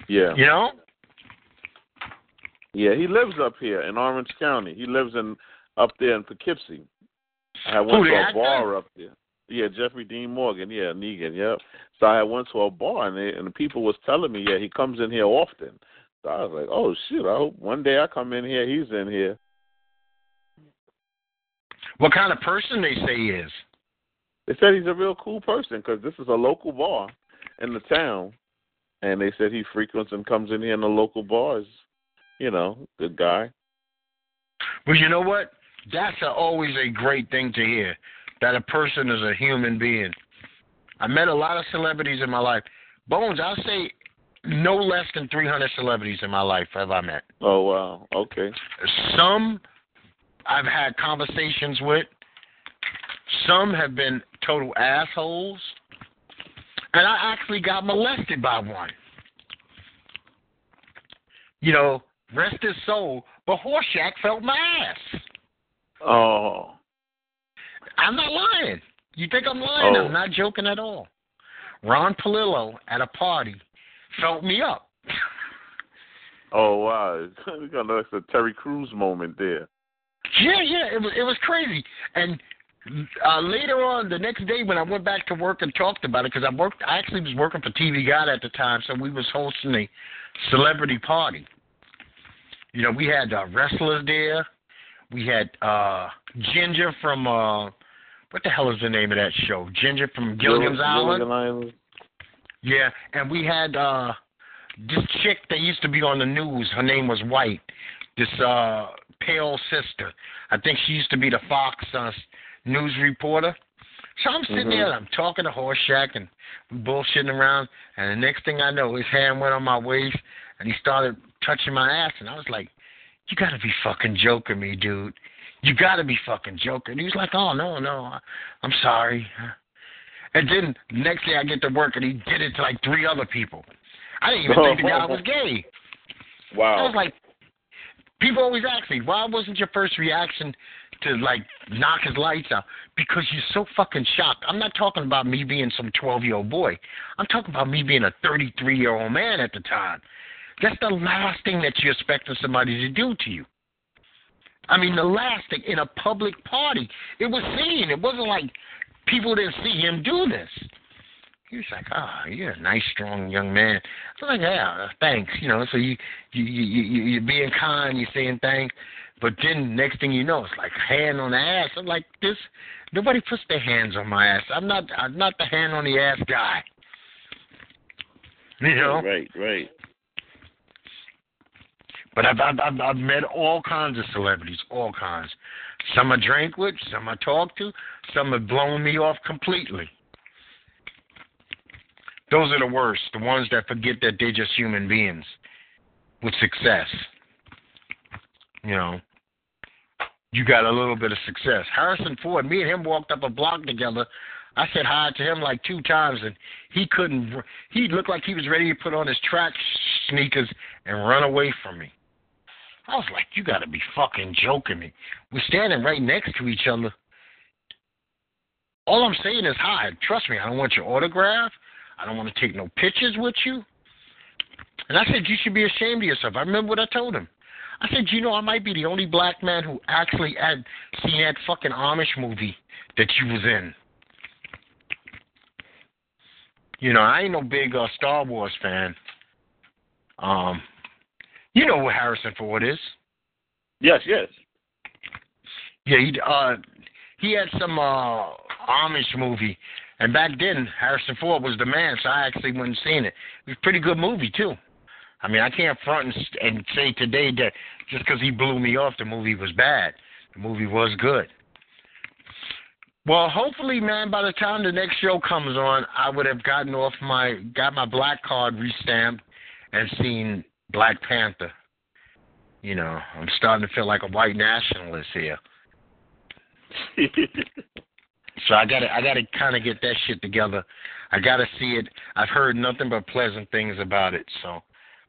Yeah. You know? Yeah, he lives up here in Orange County. He lives in up there in Poughkeepsie. I went Who, to a bar up there. Yeah, Jeffrey Dean Morgan. Yeah, Negan. Yep. So I went to a bar, and, they, and the people was telling me, yeah, he comes in here often. So I was like, oh, shit, I hope one day I come in here, he's in here. What kind of person they say he is? They said he's a real cool person because this is a local bar in the town, and they said he frequents and comes in here in the local bars. You know, good guy. Well, you know what? That's a, always a great thing to hear, that a person is a human being. I met a lot of celebrities in my life. Bones, I'll say no less than three hundred celebrities in my life have I met. Oh, wow. Okay. Some I've had conversations with. Some have been total assholes. And I actually got molested by one. You know, rest his soul, but Horseshack felt my ass. Oh. I'm not lying. You think I'm lying? Oh. I'm not joking at all. Ron Palillo at a party felt me up. Oh, wow. We got a Terry Crews moment there. Yeah, yeah, it was it was crazy. And uh, later on, the next day when I went back to work and talked about it, because I worked, I actually was working for T V Guide at the time, so we was hosting a celebrity party. You know, we had uh, wrestlers there. We had uh, Ginger from, uh, what the hell is the name of that show? Ginger from Gilligan's Island. Gilligan Island. Yeah, and we had uh, this chick that used to be on the news. Her name was White. This uh, pale sister. I think she used to be the Fox uh, news reporter. So I'm sitting mm-hmm. there and I'm talking to Horseshack and bullshitting around. And the next thing I know, his hand went on my waist and he started touching my ass. And I was like, you got to be fucking joking me, dude. You got to be fucking joking. He was like, oh, no, no, I'm sorry. And then next day I get to work, and he did it to, like, three other people. I didn't even think the guy was gay. Wow. I was like, people always ask me, why wasn't your first reaction to, like, knock his lights out? Because you're so fucking shocked. I'm not talking about me being some twelve-year-old boy. I'm talking about me being a thirty-three-year-old man at the time. That's the last thing that you're expecting somebody to do to you. I mean, the last thing, in a public party. It was seen. It wasn't like people didn't see him do this. He was like, oh, you're a nice, strong young man. I was like, yeah, thanks. You know, so you, you, you, you, you're being kind, you're saying thanks. But then next thing you know, it's like hand on the ass. I'm like, this, nobody puts their hands on my ass. I'm not, I'm not the hand on the ass guy. You know? Right, right. But I've, I've, I've met all kinds of celebrities, all kinds. Some I drank with, some I talked to, some have blown me off completely. Those are the worst, the ones that forget that they're just human beings with success. You know, you got a little bit of success. Harrison Ford, me and him walked up a block together. I said hi to him like two times, and he couldn't. He looked like he was ready to put on his track sneakers and run away from me. I was like, you gotta be fucking joking me. We're standing right next to each other. All I'm saying is hi. Trust me, I don't want your autograph. I don't want to take no pictures with you. And I said, you should be ashamed of yourself. I remember what I told him. I said, you know, I might be the only black man who actually had seen that fucking Amish movie that you was in. You know, I ain't no big uh, Star Wars fan. Um, you know who Harrison Ford is? Yes, yes. Yeah, he uh, he had some uh, Amish movie, and back then Harrison Ford was the man, so I actually wouldn't seen it. It was a pretty good movie too. I mean, I can't front and, and say today that just because he blew me off, the movie was bad. The movie was good. Well, hopefully, man, by the time the next show comes on, I would have gotten off my, got my black card re-stamped and seen Black Panther. You know, I'm starting to feel like a white nationalist here. So I gotta, I gotta kind of get that shit together. I gotta see it. I've heard nothing but pleasant things about it, so.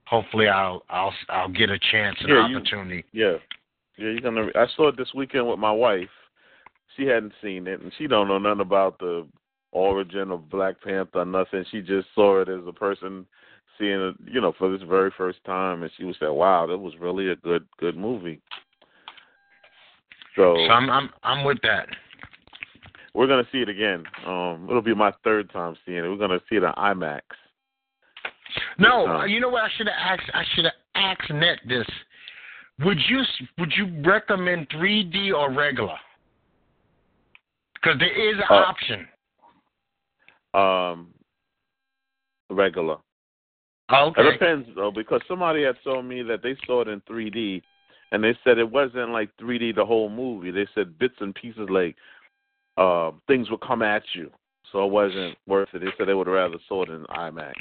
Hopefully, I'll I'll I'll get a chance and yeah, opportunity. You, yeah, yeah. You're gonna. I saw it this weekend with my wife. She hadn't seen it, and she don't know nothing about the origin of Black Panther. Nothing. She just saw it as a person seeing it, you know, for this very first time, and she was like, "Wow, that was really a good good movie." So, so I'm I'm I'm with that. We're gonna see it again. Um, it'll be my third time seeing it. We're gonna see it on IMAX. No, you know what I should have asked? I should have asked Net this. Would you would you recommend three D or regular? Because there is an uh, option. Um, regular. Okay. It depends, though, because somebody had told me that they saw it in three D, and they said it wasn't like three D the whole movie. They said bits and pieces, like uh, things would come at you, so it wasn't worth it. They said they would rather saw it in IMAX.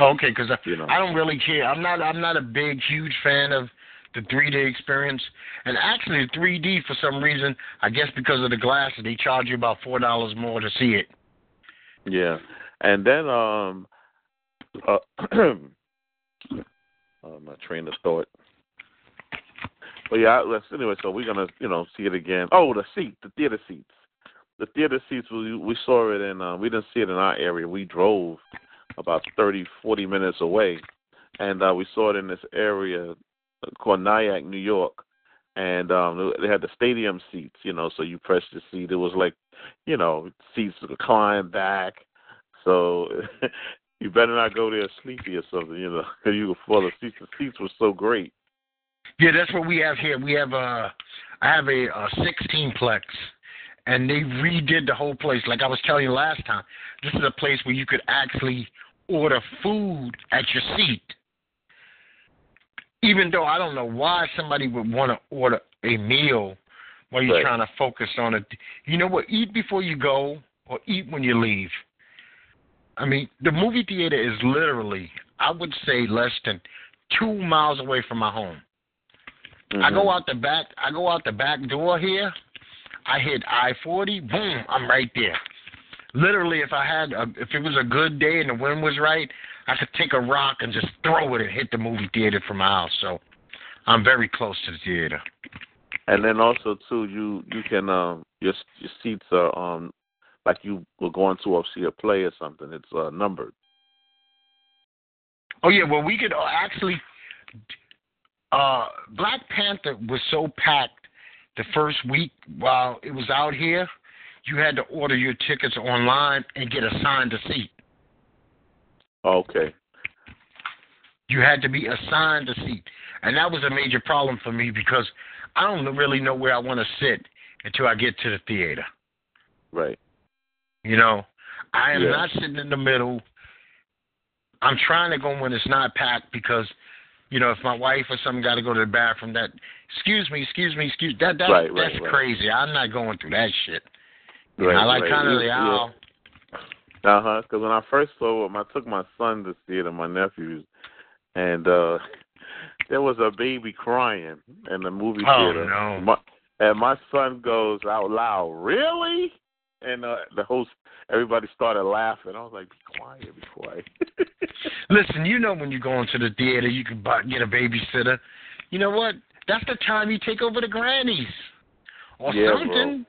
Okay, because I, you know. I don't really care. I'm not I'm not a big, huge fan of the three D experience. And actually, three D, for some reason, I guess because of the glasses, they charge you about four dollars more to see it. Yeah. And then, um, uh, my train of thought. But yeah, let's, anyway, so we're going to, you know, see it again. Oh, the seat, the theater seats. The theater seats, we, we saw it in, uh, we didn't see it in our area. We drove about thirty, forty minutes away, and uh, we saw it in this area called Nyack, New York, and um, they had the stadium seats, you know, so you pressed the seat. It was like, you know, seats reclined back, so you better not go there sleepy or something, you know, because you could fall asleep. The seats were so great. Yeah, that's what we have here. We have a, I have a, a sixteen-plex. And they redid the whole place. Like I was telling you last time, this is a place where you could actually order food at your seat. Even though I don't know why somebody would want to order a meal while you're right. trying to focus on it. You know what? Eat before you go or eat when you leave. I mean, the movie theater is literally, I would say, less than two miles away from my home. Mm-hmm. I go out the back. I go out the back door here. I hit I forty, boom, I'm right there. Literally, if I had, a, if it was a good day and the wind was right, I could take a rock and just throw it and hit the movie theater from my house. So I'm very close to the theater. And then also too, you you can um, your your seats are um like you were going to see a play or something. It's uh, numbered. Oh yeah, well we could actually. Uh, Black Panther was so packed. The first week while it was out here, you had to order your tickets online and get assigned a seat. Okay. You had to be assigned a seat. And that was a major problem for me because I don't really know where I want to sit until I get to the theater. Right. You know, I am yeah. not sitting in the middle. I'm trying to go when it's not packed because you know, if my wife or something got to go to the bathroom, that, excuse me, excuse me, excuse that, that right, that's right, crazy. Right. I'm not going through that shit. Right, I like right. kind of the aisle. Uh huh. Because when I first saw it, I took my son to see it and my nephews, and uh, there was a baby crying in the movie theater. Oh no! My, and my son goes out loud, "Really?" And uh, the host, everybody started laughing. I was like, "Be quiet, be quiet." Listen, you know when you go into the theater, you can buy, get a babysitter. you know what? That's the time you take over the grannies or yeah, something.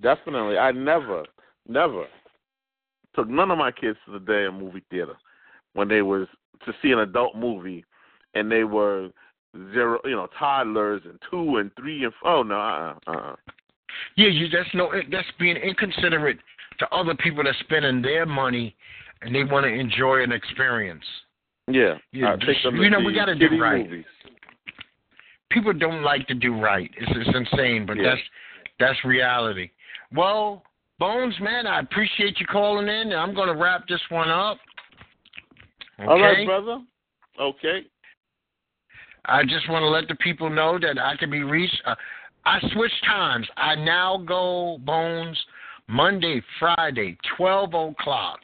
Bro. Definitely. I never, never took none of my kids to the damn movie theater when they was to see an adult movie and they were zero, you know, toddlers and two and three and four. Oh, no, uh-uh, uh-uh. Yeah, you, that's, no, that's being inconsiderate to other people that's spending their money and they want to enjoy an experience. Yeah. You, right, just, you know, we got to do right. Movies. People don't like to do right. It's, it's insane, but yeah. that's that's reality. Well, Bones, man, I appreciate you calling in. I'm going to wrap this one up. Okay? All right, brother. Okay. I just want to let the people know that I can be reached. Uh, I switched times. I now go, Bones, Monday, Friday, twelve o'clock.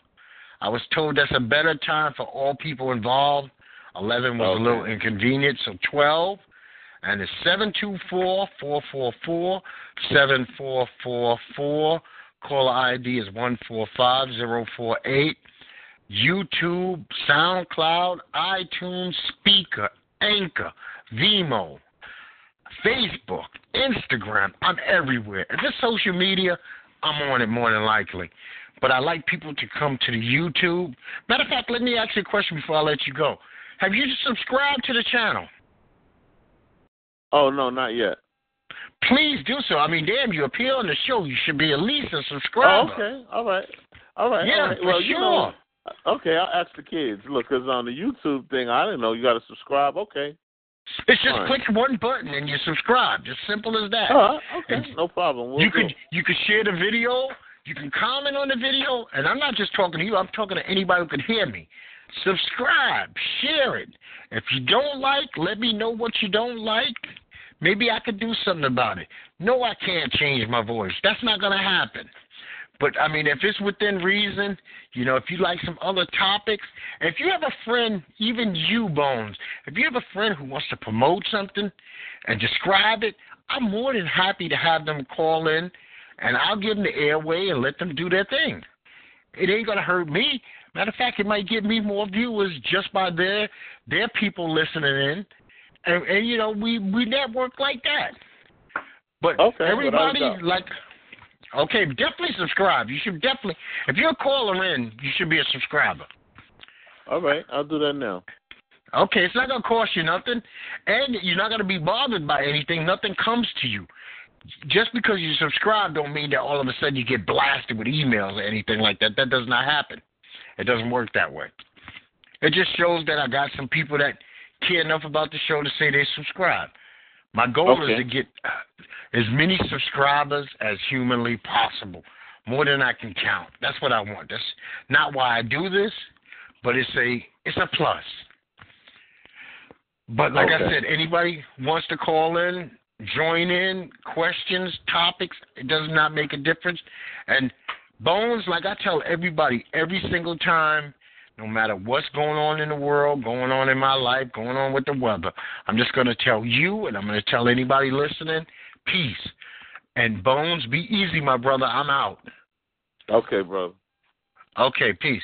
I was told that's a better time for all people involved. eleven was okay. a little inconvenient, so twelve. And it's seven two four, four four four, seven four four four. Caller I D is one four five zero four eight. YouTube, SoundCloud, iTunes, Speaker, Anchor, Vimeo, Facebook, Instagram. I'm everywhere. If it's social media, I'm on it more than likely. But I like people to come to the YouTube. Matter of fact, let me ask you a question before I let you go. Have you subscribed to the channel? Oh, no, not yet. Please do so. I mean, damn, you appear on the show. You should be at least a subscriber. Oh, okay. All right. All right. Yeah, all right. Well, for sure. You know, okay, I'll ask the kids. Look, because on the YouTube thing, I didn't know you got to subscribe. Okay. It's just click one button and you subscribe. Just simple as that. Uh, okay, and no problem. We'll you could it. You could share the video. You can comment on the video. And I'm not just talking to you. I'm talking to anybody who can hear me. Subscribe. Share it. If you don't like, let me know what you don't like. Maybe I could do something about it. No, I can't change my voice. That's not going to happen. But, I mean, if it's within reason, you know, if you like some other topics, if you have a friend, even you, Bones, if you have a friend who wants to promote something and describe it, I'm more than happy to have them call in, and I'll give them the airway and let them do their thing. It ain't going to hurt me. Matter of fact, it might give me more viewers just by their, their people listening in. And, and, you know, we, we network like that. But okay, everybody, but like, okay, definitely subscribe. You should definitely, if you're a caller in, you should be a subscriber. All right, I'll do that now. Okay, it's not going to cost you nothing. And you're not going to be bothered by anything. Nothing comes to you. Just because you subscribe don't mean that all of a sudden you get blasted with emails or anything like that. That does not happen. It doesn't work that way. It just shows that I got some people that care enough about the show to say they subscribe. My goal okay. is to get as many subscribers as humanly possible, more than I can count. That's what I want. That's not why I do this, but it's a it's a plus. But like okay. I said, anybody wants to call in, join in, questions, topics, it does not make a difference. And Bones, like I tell everybody every single time, no matter what's going on in the world, going on in my life, going on with the weather, I'm just going to tell you and I'm going to tell anybody listening, peace. And Bones, be easy, my brother. I'm out. Okay, brother. Okay, peace.